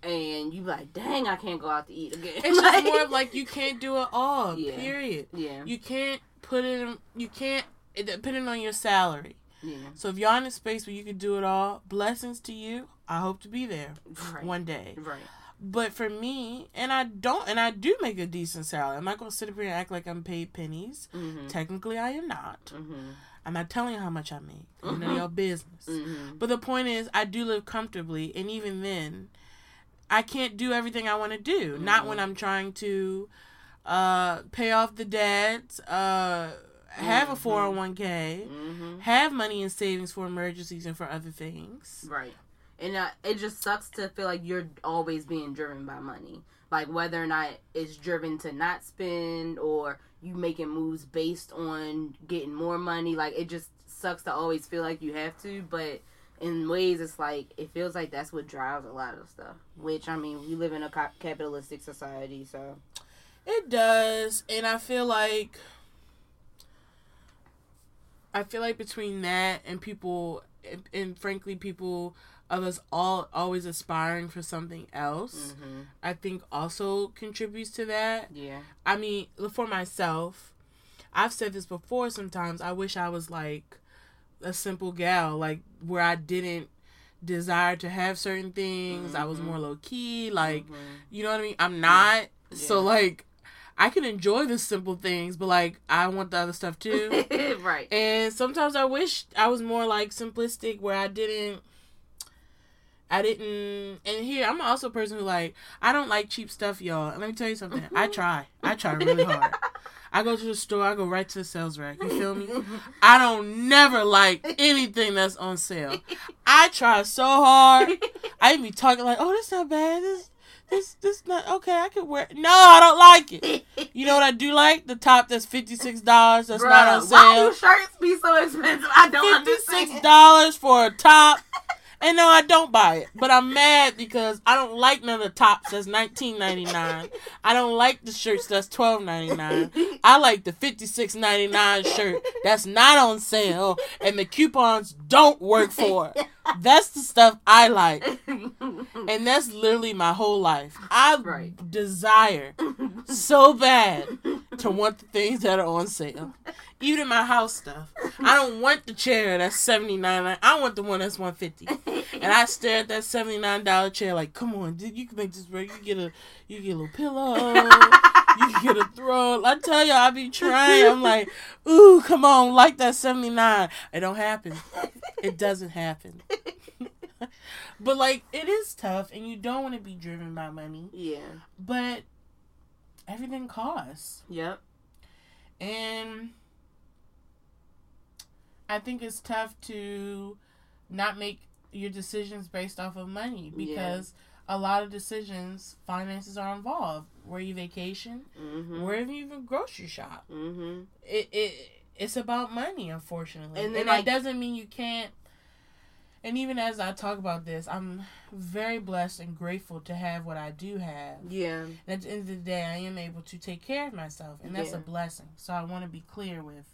And you be like, dang, I can't go out to eat again. It's just more of, like, you can't do it all, period. Yeah. You can't put in, you can't, depending on your salary. Yeah. So if y'all in a space where you can do it all, blessings to you. I hope to be there one day. Right. But for me, and I do make a decent salary. I'm not going to sit up here and act like I'm paid pennies. Technically, I am not. I'm not telling you how much I make. None of y'all business. But the point is, I do live comfortably, and even then, I can't do everything I want to do. Mm-hmm. Not when I'm trying to pay off the debt, have a 401k, have money in savings for emergencies and for other things. Right. And it just sucks to feel like you're always being driven by money. Like, whether or not it's driven to not spend or you making moves based on getting more money. Like, it just sucks to always feel like you have to. But in ways, it's like, it feels like that's what drives a lot of stuff. Which, I mean, we live in a capitalistic society, so. It does. And I feel like between that and people, and frankly, people of us all always aspiring for something else, I think also contributes to that. Yeah. I mean, for myself, I've said this before sometimes, I wish I was like a simple gal, like where I didn't desire to have certain things. I was more low-key, like, you know what I mean? I'm not, so like, I can enjoy the simple things, but, like, I want the other stuff, too. Right. And sometimes I wish I was more, like, simplistic, where I didn't, and here, I'm also a person who, like, I don't like cheap stuff, y'all. And let me tell you something. I try really hard. I go to the store. I go right to the sales rack. You feel me? I don't never like anything that's on sale. I try so hard. I even be talking like, oh, that's not bad. This not okay. I could wear it. No, I don't like it. You know what I do like? The top that's $56. That's bruh, not on sale. Why do shirts be so expensive? I don't understand. $56 for a top, and no, I don't buy it. But I'm mad because I don't like none of the tops that's $19.99. I don't like the shirts that's $12.99. I like the $56.99 shirt that's not on sale and the coupons don't work for it. That's the stuff I like. And that's literally my whole life. I desire so bad to want the things that are on sale. Even my house stuff. I don't want the chair that's $79. I want the one that's $150. And I stare at that $79 chair like, come on, dude, you can make this work. You get a little pillow. You get a throw. I tell y'all, I be trying. I'm like, ooh, come on, like that $79. It don't happen. It doesn't happen. But, like, it is tough, and you don't want to be driven by money. Yeah. But everything costs. Yep. And I think it's tough to not make your decisions based off of money because a lot of decisions, finances are involved. Where you vacation, where you even grocery shop. It's about money, unfortunately. And that doesn't mean you can't. And even as I talk about this, I'm very blessed and grateful to have what I do have. Yeah. And at the end of the day, I am able to take care of myself, and that's a blessing. So I want to be clear with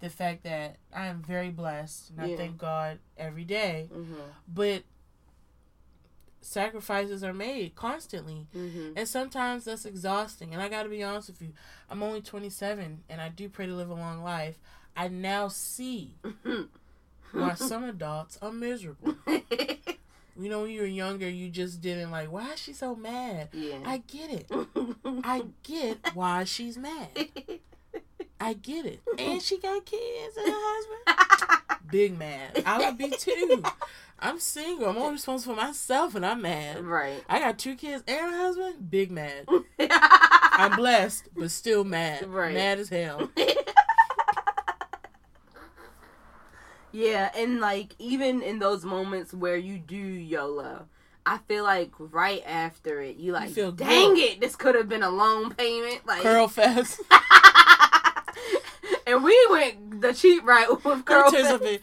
the fact that I am very blessed, and I thank God every day. But sacrifices are made constantly, and sometimes that's exhausting. And I gotta be honest with you, I'm only 27, and I do pray to live a long life. I now see why some adults are miserable. You know, when you were younger, you just didn't like, why is she so mad? I get it. I get why she's mad. I get it. And she got kids and a husband. Big mad. I would be too. I'm single. I'm only responsible for myself, and I'm mad. Right. I got 2 kids and a husband. Big mad. I'm blessed, but still mad. Right. Mad as hell. Yeah, and like even in those moments where you do YOLO, I feel like right after it, you like, you dang it, this could have been a loan payment. Like GirlFest. And we went the cheap route with GirlFest.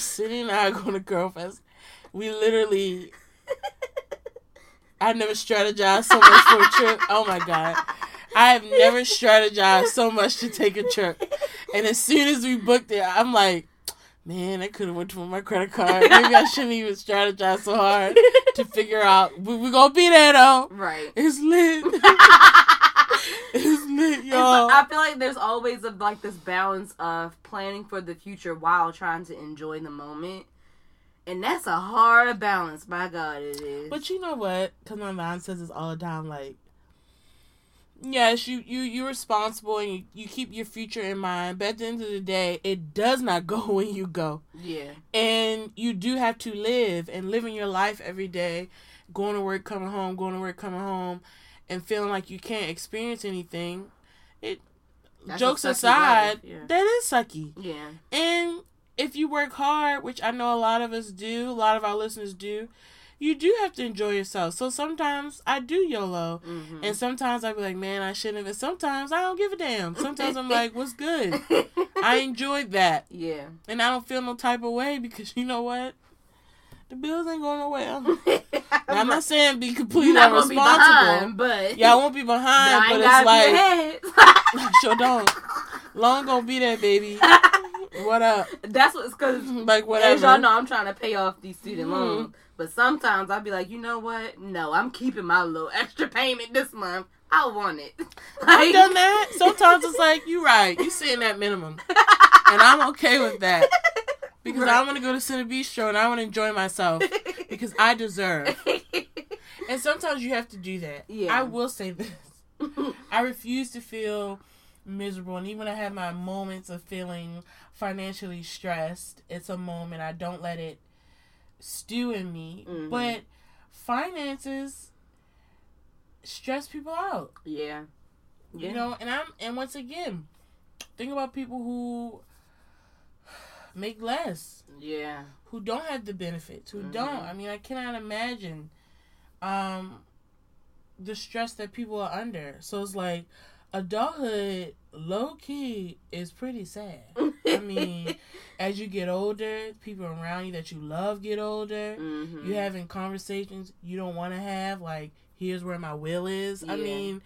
City and I go to GirlFest. We literally, I never strategized so much for a trip. Oh my God. I have never strategized so much to take a trip. And as soon as we booked it, I'm like, man, I could have went to my credit card. Maybe I shouldn't even strategize so hard to figure out. We're going to be there, though. Right. It's lit. It's lit, y'all. I feel like there's always like this balance of planning for the future while trying to enjoy the moment, and that's a hard balance. My God, it is. But you know what? Because my mom says this all the time. Like, yes, you're responsible and you keep your future in mind. But at the end of the day, it does not go when you go. Yeah, and you do have to live and living your life every day. going to work, coming home, going to work, coming home, and feeling like you can't experience anything, that's jokes aside, yeah. That is sucky. Yeah. And if you work hard, which I know a lot of us do, a lot of our listeners do, you do have to enjoy yourself. So sometimes I do YOLO. Mm-hmm. And sometimes I be like, man, I shouldn't have. And sometimes I don't give a damn. Sometimes I'm like, what's good? I enjoyed that. Yeah. And I don't feel no type of way because you know what? The bills ain't going nowhere. I'm not saying be completely irresponsible. Y'all won't be behind, but it's like. Sure don't. Long gonna be there, baby. What up? That's what's because, like, whatever. As y'all know, I'm trying to pay off these student loans. But sometimes I'll be like, you know what? No, I'm keeping my little extra payment this month. I want it. Like, I've done that. Sometimes it's like, you right. You sitting at minimum. And I'm okay with that. Because right. I want to go to Center Bistro and I want to enjoy myself. Because I deserve. And sometimes you have to do that. Yeah. I will say this. I refuse to feel miserable. And even when I have my moments of feeling financially stressed, it's a moment. I don't let it stew in me, mm-hmm. But finances stress people out. Yeah. You know, and once again, think about people who make less. Yeah. Who don't have the benefits. Who mm-hmm. don't. I mean, I cannot imagine the stress that people are under. So it's like adulthood, low key, is pretty sad. I mean, as you get older, people around you that you love get older. Mm-hmm. You're having conversations you don't want to have, like, here's where my will is. Yeah. I mean,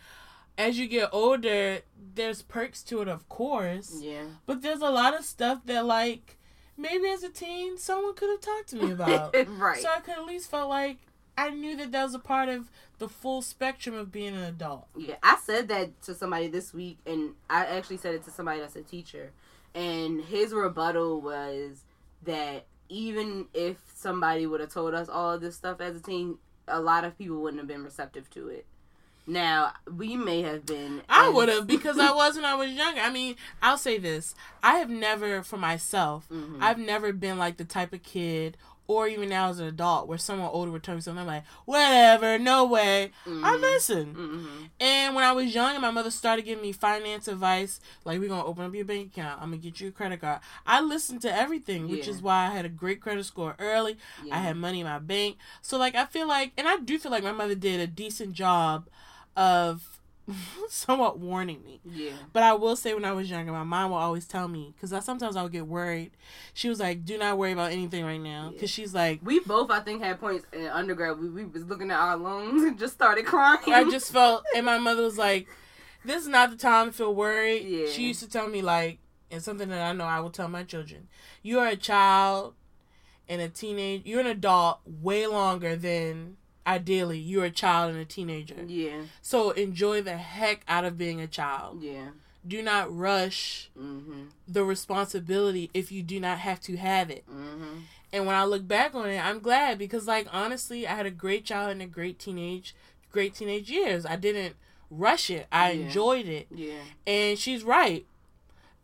as you get older, there's perks to it, of course. Yeah. But there's a lot of stuff that, like, maybe as a teen, someone could have talked to me about. Right. So I could at least felt like I knew that was a part of the full spectrum of being an adult. Yeah, I said that to somebody this week, and I actually said it to somebody that's a teacher, and his rebuttal was that even if somebody would have told us all of this stuff as a teen, a lot of people wouldn't have been receptive to it. Now, we may have been. I would have, because I was when I was younger. I mean, I'll say this. I have never, for myself, mm-hmm. I've never been like the type of kid, or even now as an adult, where someone older would tell me something, I'm like, whatever, no way. Mm-hmm. I listen. Mm-hmm. And when I was young and my mother started giving me finance advice, like, we're going to open up your bank account. I'm going to get you a credit card. I listened to everything, which is why I had a great credit score early. Yeah. I had money in my bank. So, like, I feel like, and I do feel like my mother did a decent job of somewhat warning me. Yeah. But I will say when I was younger, my mom will always tell me, because sometimes I would get worried. She was like, do not worry about anything right now. Because she's like... We both, I think, had points in undergrad. We was looking at our loans and just started crying. I just felt... And my mother was like, this is not the time to feel worried. Yeah. She used to tell me, like, and something that I know I will tell my children. You are a child and a teenager. You're an adult way longer than... Ideally, you're a child and a teenager. Yeah. So enjoy the heck out of being a child. Yeah. Do not rush mm-hmm. the responsibility if you do not have to have it. Mm-hmm. And when I look back on it, I'm glad because, like, honestly, I had a great child and a great teenage years. I didn't rush it. I enjoyed it. Yeah. And she's right.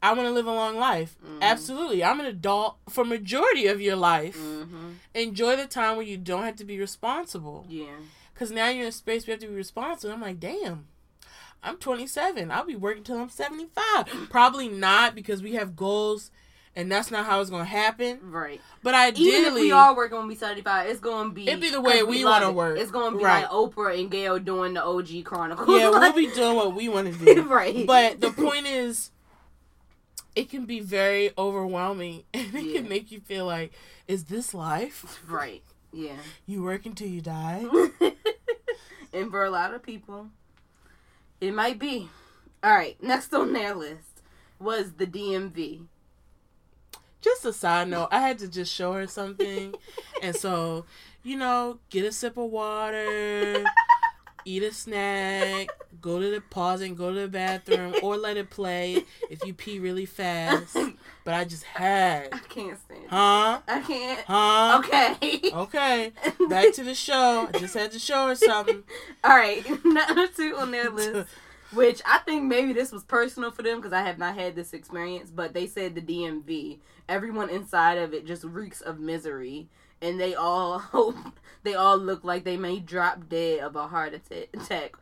I want to live a long life. Mm-hmm. Absolutely. I'm an adult for majority of your life. Mm-hmm. Enjoy the time where you don't have to be responsible. Yeah. Because now you're in a space where you have to be responsible. I'm like, damn, I'm 27. I'll be working till I'm 75. Probably not because we have goals and that's not how it's going to happen. Right. But ideally... Even if we all work when we 75, it's going to be... It'd be the way we want to work. It's going to be right. Like Oprah and Gayle doing the OG Chronicles. Yeah, we'll be doing what we want to do. Right. But the point is... It can be very overwhelming, and it can make you feel like, is this life? Right, yeah. You work until you die? And for a lot of people, it might be. All right, next on their list was the DMV. Just a side note, I had to just show her something, and so, you know, get a sip of water... Eat a snack, go to the bathroom, or let it play if you pee really fast. But I can't stand it. I can't. Okay. Okay. Back to the show. I just had to show her something. All right. Number 2 on their list, which I think maybe this was personal for them because I have not had this experience, but they said the DMV. Everyone inside of it just reeks of misery. and they all look like they may drop dead of a heart attack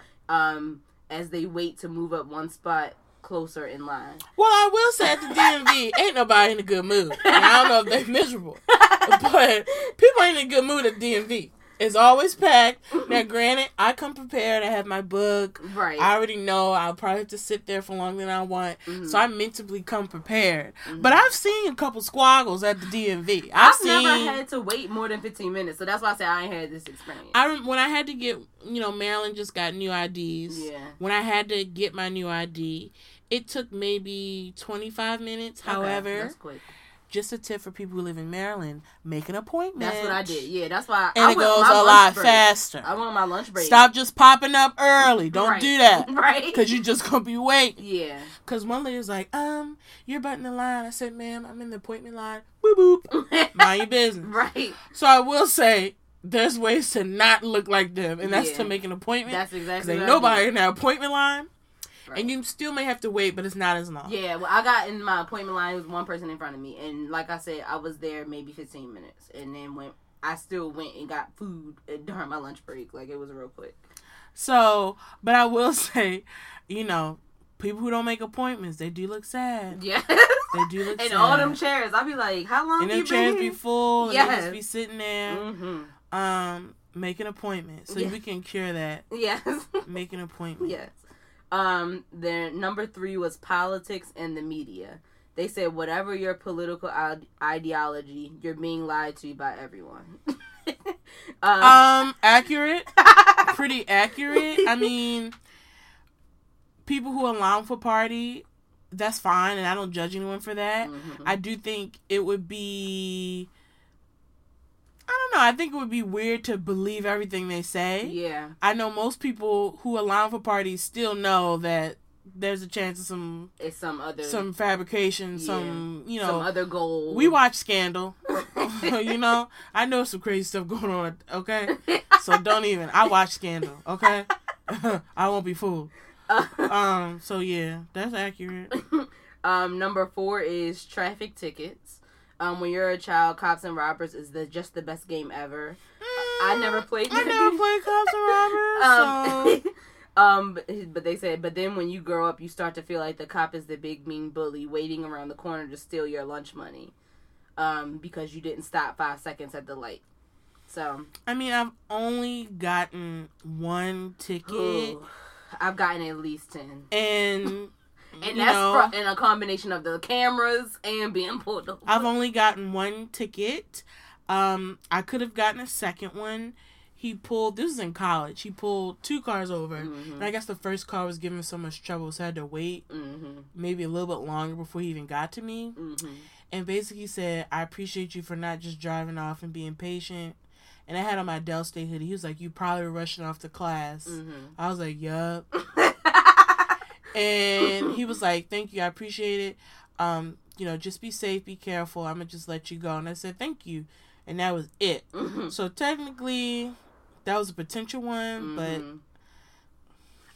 as they wait to move up one spot closer in line. Well, I will say at the DMV, ain't nobody in a good mood. And I don't know if they're miserable, but people ain't in a good mood at DMV. It's always packed. Now, granted, I come prepared. I have my book. Right. I already know I'll probably have to sit there for longer than I want. Mm-hmm. So I mentally come prepared. Mm-hmm. But I've seen a couple squaggles at the DMV. I've never had to wait more than 15 minutes. So that's why I say I ain't had this experience. When I had to get, Maryland just got new IDs. Yeah. When I had to get my new ID, it took maybe 25 minutes. Okay, however, that's quick. Just a tip for people who live in Maryland, make an appointment. That's what I did. Yeah, that's why I went my lunch break. And it goes a lot faster. I want my lunch break. Stop just popping up early. Don't do that. Right. Because you're just going to be waiting. Yeah. Because one lady was like, you're butting the line. I said, ma'am, I'm in the appointment line. Boop, boop. Mind your business. Right. So I will say, there's ways to not look like them, and that's to make an appointment. That's exactly right. Because ain't nobody in that appointment line. Right. And you still may have to wait, but it's not as long. Yeah, well, I got in my appointment line. It was one person in front of me. And like I said, I was there maybe 15 minutes. And then I still went and got food during my lunch break. Like, it was real quick. So, but I will say, people who don't make appointments, they do look sad. Yeah. They do look sad. And all them chairs. I'll be like, how long have you been? And them chairs be full. Yes. And they just be sitting there. Mm-hmm. Make an appointment. So we can cure that. Yes. Make an appointment. Yes. Their number 3 was politics and the media. They said, whatever your political ideology, you're being lied to by everyone. Accurate. Pretty accurate. I mean, people who allow for party, that's fine, and I don't judge anyone for that. Mm-hmm. I do think it would be... I don't know. I think it would be weird to believe everything they say. Yeah. I know most people who allow for parties still know that there's a chance of some fabrication, some other goal. We watch Scandal. I know some crazy stuff going on, okay? So don't even. I watch Scandal, okay? I won't be fooled. So yeah, that's accurate. Number 4 is traffic tickets. When you're a child, Cops and Robbers is just the best game ever. I never played. I never played Cops and Robbers. But they said, but then when you grow up, you start to feel like the cop is the big mean bully waiting around the corner to steal your lunch money, because you didn't stop 5 seconds at the light. So I mean, I've only gotten one ticket. Ooh, I've gotten at least 10. And. And that's in a combination of the cameras and being pulled over. I've only gotten one ticket. I could have gotten a second one. This is in college. He pulled 2 cars over. Mm-hmm. And I guess the first car was giving so much trouble, so I had to wait maybe a little bit longer before he even got to me. Mm-hmm. And basically said, I appreciate you for not just driving off and being patient. And I had on my Dell State hoodie. He was like, you probably were rushing off to class. Mm-hmm. I was like, yup. And he was like, thank you, I appreciate it. Just be safe, be careful. I'm going to just let you go. And I said, thank you. And that was it. Mm-hmm. So technically, that was a potential one, but...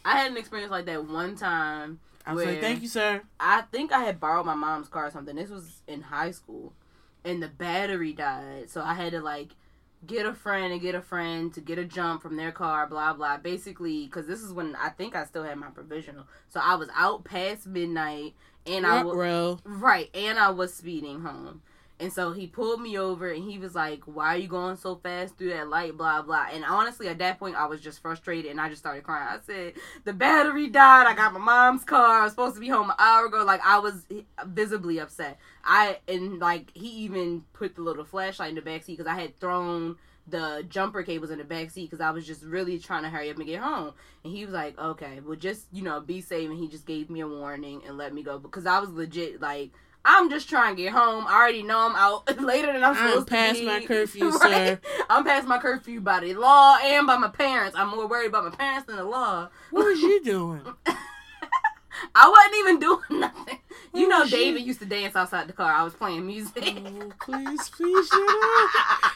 I had an experience like that one time. I was like, thank you, sir. I think I had borrowed my mom's car or something. This was in high school. And the battery died. So I had to, get a friend to get a jump from their car, blah, blah. Basically, because this is when I think I still had my provisional. So I was out past midnight, and I was speeding home. And so he pulled me over, and he was like, why are you going so fast through that light, blah, blah. And honestly, at that point, I was just frustrated, and I just started crying. I said, the battery died. I got my mom's car. I was supposed to be home an hour ago. I was visibly upset. He even put the little flashlight in the backseat because I had thrown the jumper cables in the backseat because I was just really trying to hurry up and get home. And he was like, okay, well, just, be safe. And he just gave me a warning and let me go because I was legit, I'm just trying to get home. I already know I'm out later than I'm supposed to be. I'm past my curfew, right? Sir. I'm past my curfew by the law and by my parents. I'm more worried about my parents than the law. What was you doing? I wasn't even doing nothing. David used to dance outside the car. I was playing music. Oh, please shut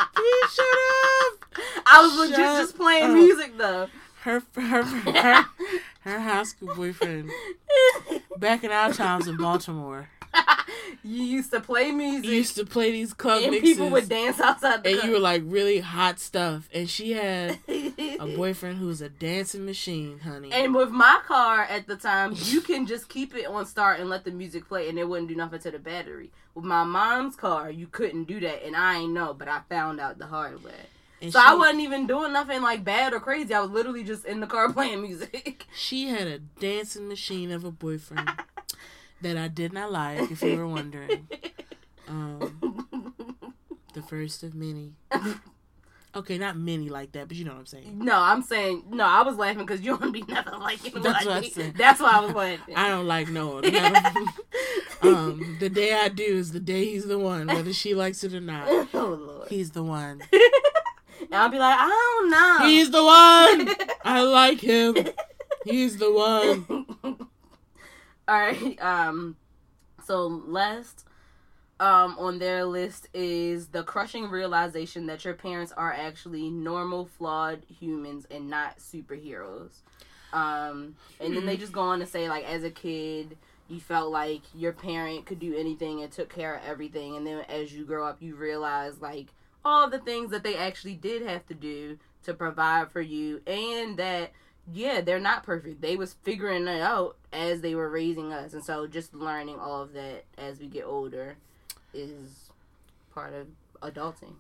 up. Please shut up. I was legit just playing music, though. Her high school boyfriend back in our times in Baltimore. You used to play music. You used to play these club and mixes. And people would dance outside the club. And you were like really hot stuff. And she had a boyfriend who was a dancing machine, honey. And with my car at the time, you can just keep it on start and let the music play and it wouldn't do nothing to the battery. With my mom's car, you couldn't do that. And I ain't know, but I found out the hard way. And so I wasn't even doing nothing like bad or crazy. I was literally just in the car playing music. She had a dancing machine of a boyfriend that I did not like, if you were wondering. The first of many. Okay, not many like that, but you know what I'm saying. No, I was laughing because you don't be never liking what I said. That's why I was laughing. I don't like no one. The day I do is the day he's the one, whether she likes it or not. Oh, Lord. He's the one. And I'll be like, I don't know. He's the one. I like him. He's the one. All right. So last on their list is the crushing realization that your parents are actually normal, flawed humans and not superheroes. And then they just go on to say, like, as a kid, you felt like your parent could do anything and took care of everything. And then as you grow up, you realize, like, all the things that they actually did have to do to provide for you, and that, yeah, they're not perfect. They was figuring it out as they were raising us, and so just learning all of that as we get older is part of adulting.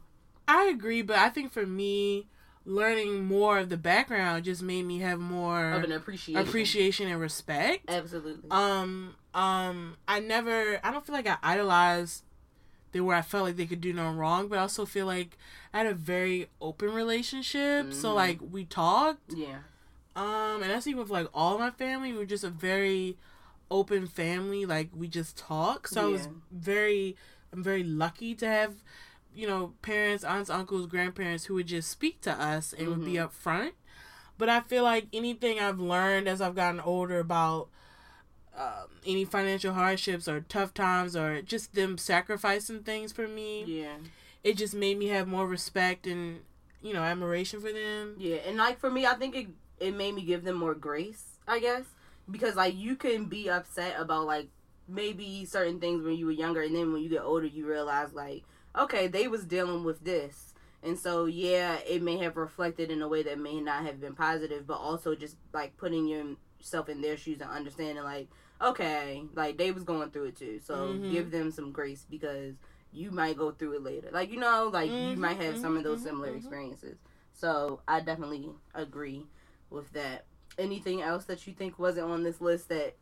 I agree, but I think for me, learning more of the background just made me have more of an appreciation and respect. Absolutely. I don't feel like I idolized where I felt like they could do no wrong, but I also feel like I had a very open relationship. Mm-hmm. So, like, we talked. Yeah. And that's even with, like, all my family. We were just a very open family. Like, we just talked. So, yeah. I'm very lucky to have, you know, parents, aunts, uncles, grandparents who would just speak to us and would be upfront. But I feel like anything I've learned as I've gotten older about any financial hardships or tough times or just them sacrificing things for me. Yeah. It just made me have more respect and, you know, admiration for them. Yeah. And, like, for me, I think it made me give them more grace, I guess. Because, like, you can be upset about, like, maybe certain things when you were younger. And then when you get older, you realize, like, okay, they was dealing with this. And so, yeah, it may have reflected in a way that may not have been positive. But also just, like, putting yourself in their shoes and understanding, like, okay, like, they was going through it too, so give them some grace because you might go through it later. Like, you know, like, you might have some of those similar experiences. So I definitely agree with that. Anything else that you think wasn't on this list that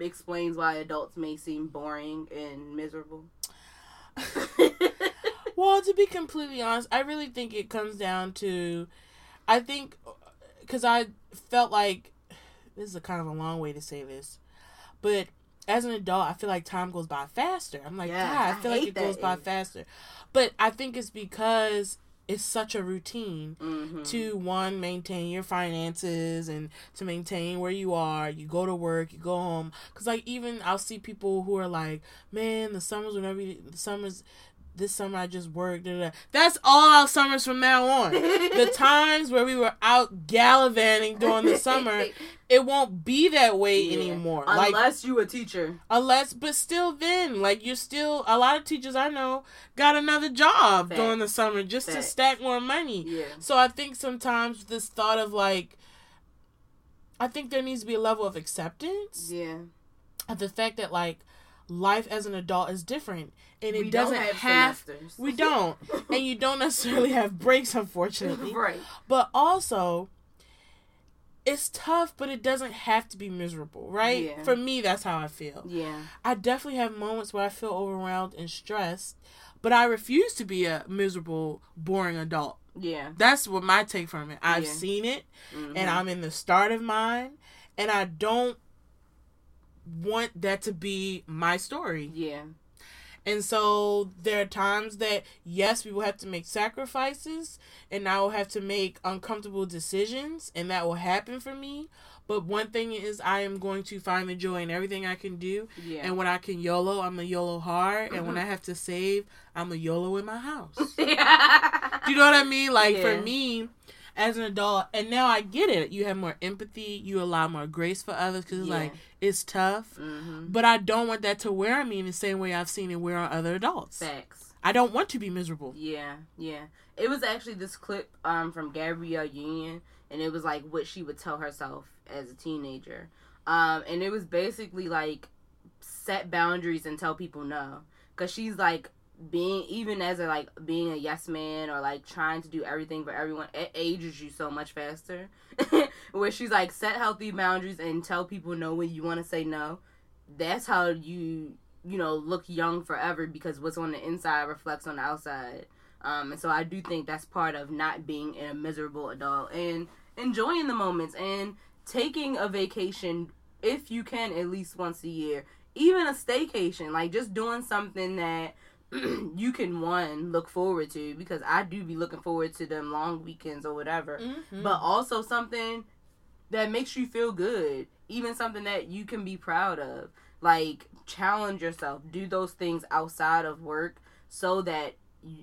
explains why adults may seem boring and miserable? Well, to be completely honest, I really think it comes down to, I think, because I felt like, this is a kind of a long way to say this, but as an adult, I feel like time goes by faster. I'm like, yeah, God, I feel like it goes by faster. But I think it's because it's such a routine to, one, maintain your finances and to maintain where you are. You go to work, you go home. Because, like, even I'll see people who are like, man, this summer I just worked. Blah, blah. That's all our summers from now on. The times where we were out gallivanting during the summer, it won't be that way anymore. Unless you a teacher. But still then, like, you're still, a lot of teachers I know got another job during the summer just to stack more money. Yeah. So I think sometimes this thought of, like, I think there needs to be a level of acceptance. Yeah. Of the fact that, like, life as an adult is different. And it doesn't have semesters. We don't. And you don't necessarily have breaks, unfortunately. Right. But also, it's tough, but it doesn't have to be miserable, right? Yeah. For me, that's how I feel. Yeah. I definitely have moments where I feel overwhelmed and stressed, but I refuse to be a miserable, boring adult. Yeah. That's what my take from it. I've seen it, and I'm in the start of mine, and I don't want that to be my story. Yeah. And so there are times that, yes, we will have to make sacrifices, and I will have to make uncomfortable decisions, and that will happen for me. But one thing is, I am going to find the joy in everything I can do. Yeah. And when I can YOLO, I'm a YOLO hard. And when I have to save, I'm a YOLO in my house. Do you know what I mean? Like, for me, as an adult, and now I get it. You have more empathy. You allow more grace for others because it's like, it's tough. Mm-hmm. But I don't want that to wear on me in the same way I've seen it wear on other adults. Facts. I don't want to be miserable. Yeah, yeah. It was actually this clip from Gabrielle Union, and it was like what she would tell herself as a teenager. And it was basically like, set boundaries and tell people no. Because she's like, being a yes man or like trying to do everything for everyone, it ages you so much faster. Where she's like, set healthy boundaries and tell people no when you want to say no. That's how you know, look young forever, because what's on the inside reflects on the outside. And so I do think that's part of not being a miserable adult and enjoying the moments and taking a vacation if you can at least once a year, even a staycation, like just doing something that you can look forward to, because I do be looking forward to them long weekends or whatever, but also something that makes you feel good, even something that you can be proud of. Like, challenge yourself, do those things outside of work so that,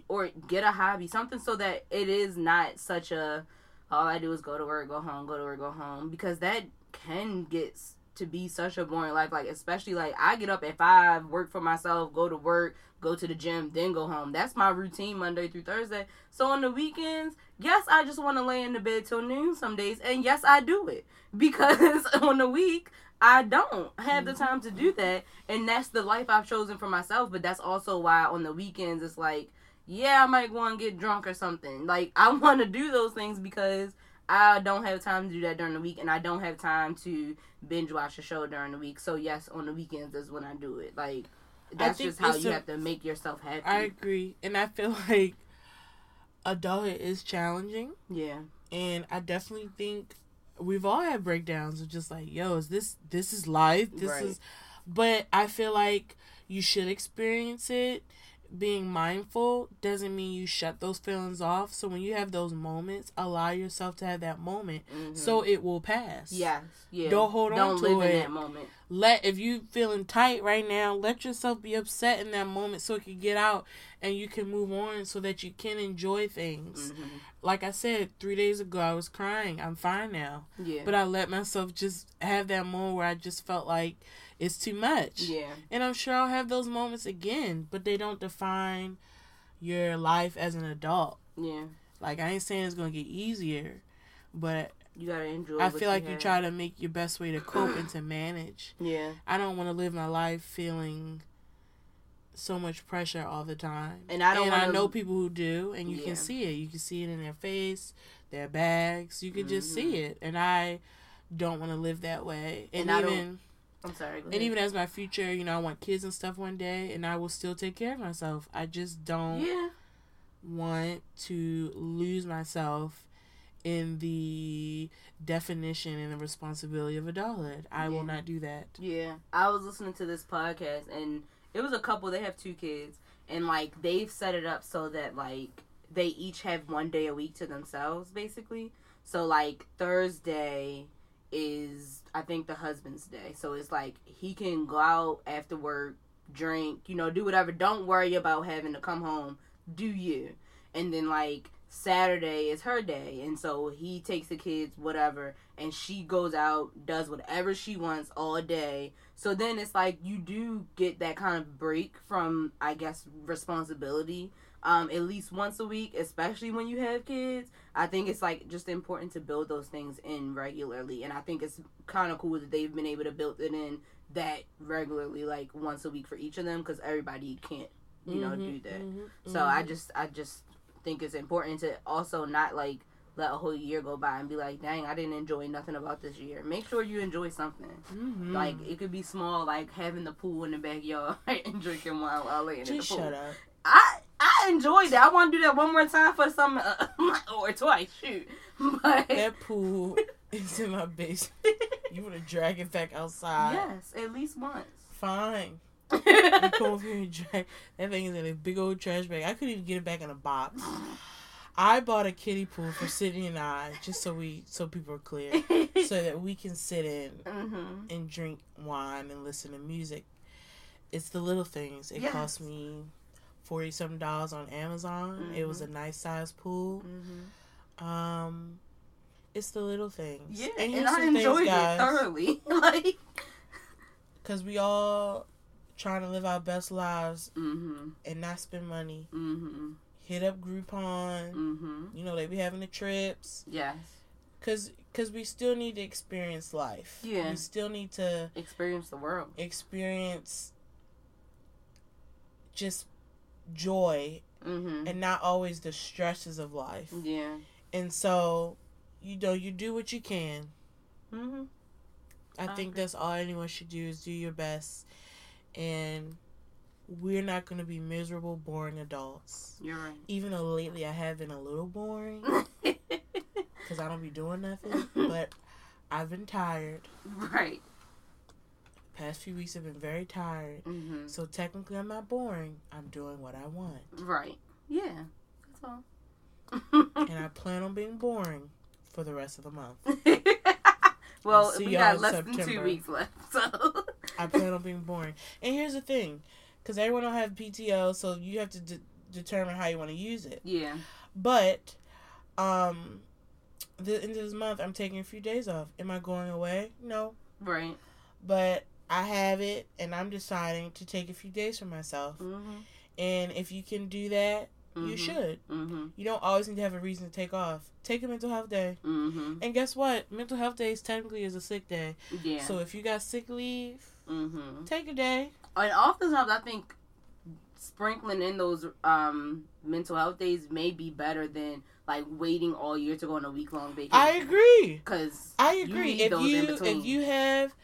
or get a hobby, something so that it is not such a, all I do is go to work, go home, go to work, go home, because that can get to be such a boring life. Like, especially like, I get up at 5, work for myself, go to work, go to the gym, then go home. That's my routine Monday through Thursday. So on the weekends, yes, I just want to lay in the bed till noon some days, and yes, I do it, because on the week I don't have the time to do that, and that's the life I've chosen for myself. But that's also why on the weekends it's like, yeah, I might want to get drunk or something. Like, I want to do those things because I don't have time to do that during the week, and I don't have time to binge watch a show during the week. So, yes, on the weekends is when I do it. Like, that's just how you have to make yourself happy. I agree. And I feel like adulthood is challenging. Yeah. And I definitely think we've all had breakdowns of just like, yo, is this is life. This is, but I feel like you should experience it. Being mindful doesn't mean you shut those feelings off. So when you have those moments, allow yourself to have that moment, so it will pass. Yes, yeah. Don't hold on to it. Don't live in that moment. If you feeling tight right now, let yourself be upset in that moment so it can get out and you can move on, so that you can enjoy things. Mm-hmm. Like I said, 3 days ago, I was crying. I'm fine now. Yeah. But I let myself just have that moment where I just felt like it's too much. Yeah. And I'm sure I'll have those moments again, but they don't define your life as an adult. Yeah. Like, I ain't saying it's going to get easier, but you gotta enjoy. I feel like you try to make your best way to cope and to manage. Yeah. I don't want to live my life feeling so much pressure all the time. And I don't. And I know people who do, and you can see it. You can see it in their face, their bags. You can just see it. And I don't want to live that way. I'm sorry. And even as my future, you know, I want kids and stuff one day, and I will still take care of myself. I just don't want to lose myself in the definition and the responsibility of adulthood. I will not do that. Yeah. I was listening to this podcast, and it was a couple, they have 2 kids, and, like, they've set it up so that, like, they each have 1 day a week to themselves, basically. So, like, Thursday is, I think, the husband's day. So it's like, he can go out after work, drink, you know, do whatever. Don't worry about having to come home. Do you? And then, like, Saturday is her day, and so he takes the kids, whatever, and she goes out, does whatever she wants all day. So then it's like, you do get that kind of break from, I guess, responsibility, at least once a week, especially when you have kids. I think it's like just important to build those things in regularly, and I think it's kind of cool that they've been able to build it in that regularly, like once a week for each of them, because everybody can't, you know, do that. So I just think it's important to also not like let a whole year go by and be like, dang, I didn't enjoy nothing about this year. Make sure you enjoy something. Like, it could be small, like having the pool in the backyard and drinking wine while laying in the pool. Shut up. I enjoyed that. I want to do that one more time for some or twice. Shoot, but that pool is in my basement. You want to drag it back outside? Yes, at least once. Fine. That thing is in a big old trash bag. I couldn't even get it back in a box. I bought a kiddie pool for Sydney and I, just so people are clear, so that we can sit in and drink wine and listen to music. It's the little things. It cost me $40-something on Amazon. It was a nice size pool. It's the little things. Yeah, and I enjoyed it thoroughly. Like, because we all trying to live our best lives and not spend money. Hit up Groupon. You know, they be having the trips. Yes. Because we still need to experience life. Yeah. We still need to... experience the world. Experience just joy and not always the stresses of life. Yeah. And so, you know, you do what you can. I think that's all anyone should do is do your best. And we're not going to be miserable, boring adults. You're right. Even though lately I have been a little boring. Because I don't be doing nothing. But I've been tired. Right. Past few weeks I've been very tired. So technically I'm not boring. I'm doing what I want. Right. Yeah. That's all. And I plan on being boring for the rest of the month. Well, we got less than 2 weeks left, so... I plan on being boring. And here's the thing, because everyone don't have PTO, so you have to determine how you want to use it. Yeah. But, the end of this month, I'm taking a few days off. Am I going away? No. Right. But I have it, and I'm deciding to take a few days for myself. And if you can do that, you should. You don't always need to have a reason to take off. Take a mental health day. And guess what? Mental health days technically is a sick day. Yeah. So if you got sick leave, take a day. And oftentimes, I think sprinkling in those mental health days may be better than like waiting all year to go on a week-long vacation. I agree. Because you need if those in between. If you have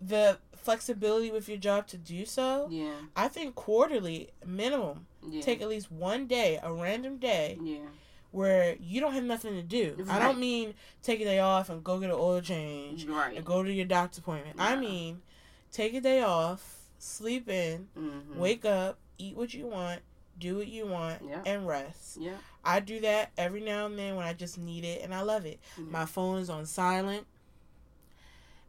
the flexibility with your job to do so, I think quarterly minimum, take at least one day, a random day, where you don't have nothing to do. I don't mean take a day off and go get an oil change and go to your doctor's appointment. I mean take a day off, sleep in, wake up, eat what you want, do what you want, and rest. I do that every now and then when I just need it, and I love it. My phone is on silent.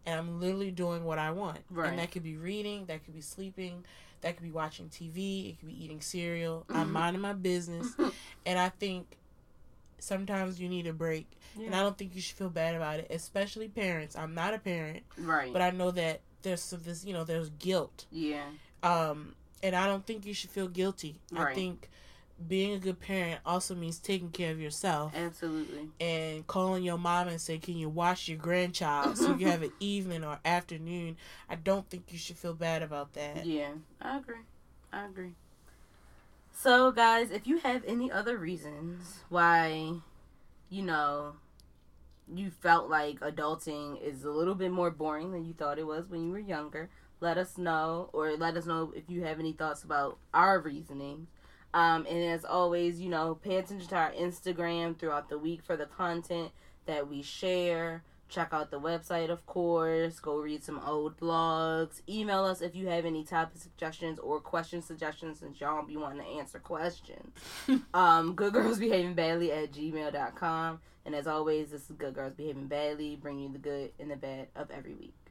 And I'm literally doing what I want. Right. And that could be reading. That could be sleeping. That could be watching TV. It could be eating cereal. I'm minding my business. And I think sometimes you need a break. And I don't think you should feel bad about it, especially parents. I'm not a parent. Right. But I know that there's this, you know, there's guilt. Yeah. And I don't think you should feel guilty. Right. I think being a good parent also means taking care of yourself. Absolutely. And calling your mom and say, can you watch your grandchild so you have an evening or afternoon? I don't think you should feel bad about that. Yeah, I agree. I agree. So, guys, if you have any other reasons why, you know, you felt like adulting is a little bit more boring than you thought it was when you were younger, let us know. Or let us know if you have any thoughts about our reasoning. And as always, you know, pay attention to our Instagram throughout the week for the content that we share. Check out the website, of course. Go read some old blogs. Email us if you have any topic suggestions or question suggestions, since y'all be wanting to answer questions. goodgirlsbehavingbadly@gmail.com. And as always, this is Good Girls Behaving Badly, bringing you the good and the bad of every week.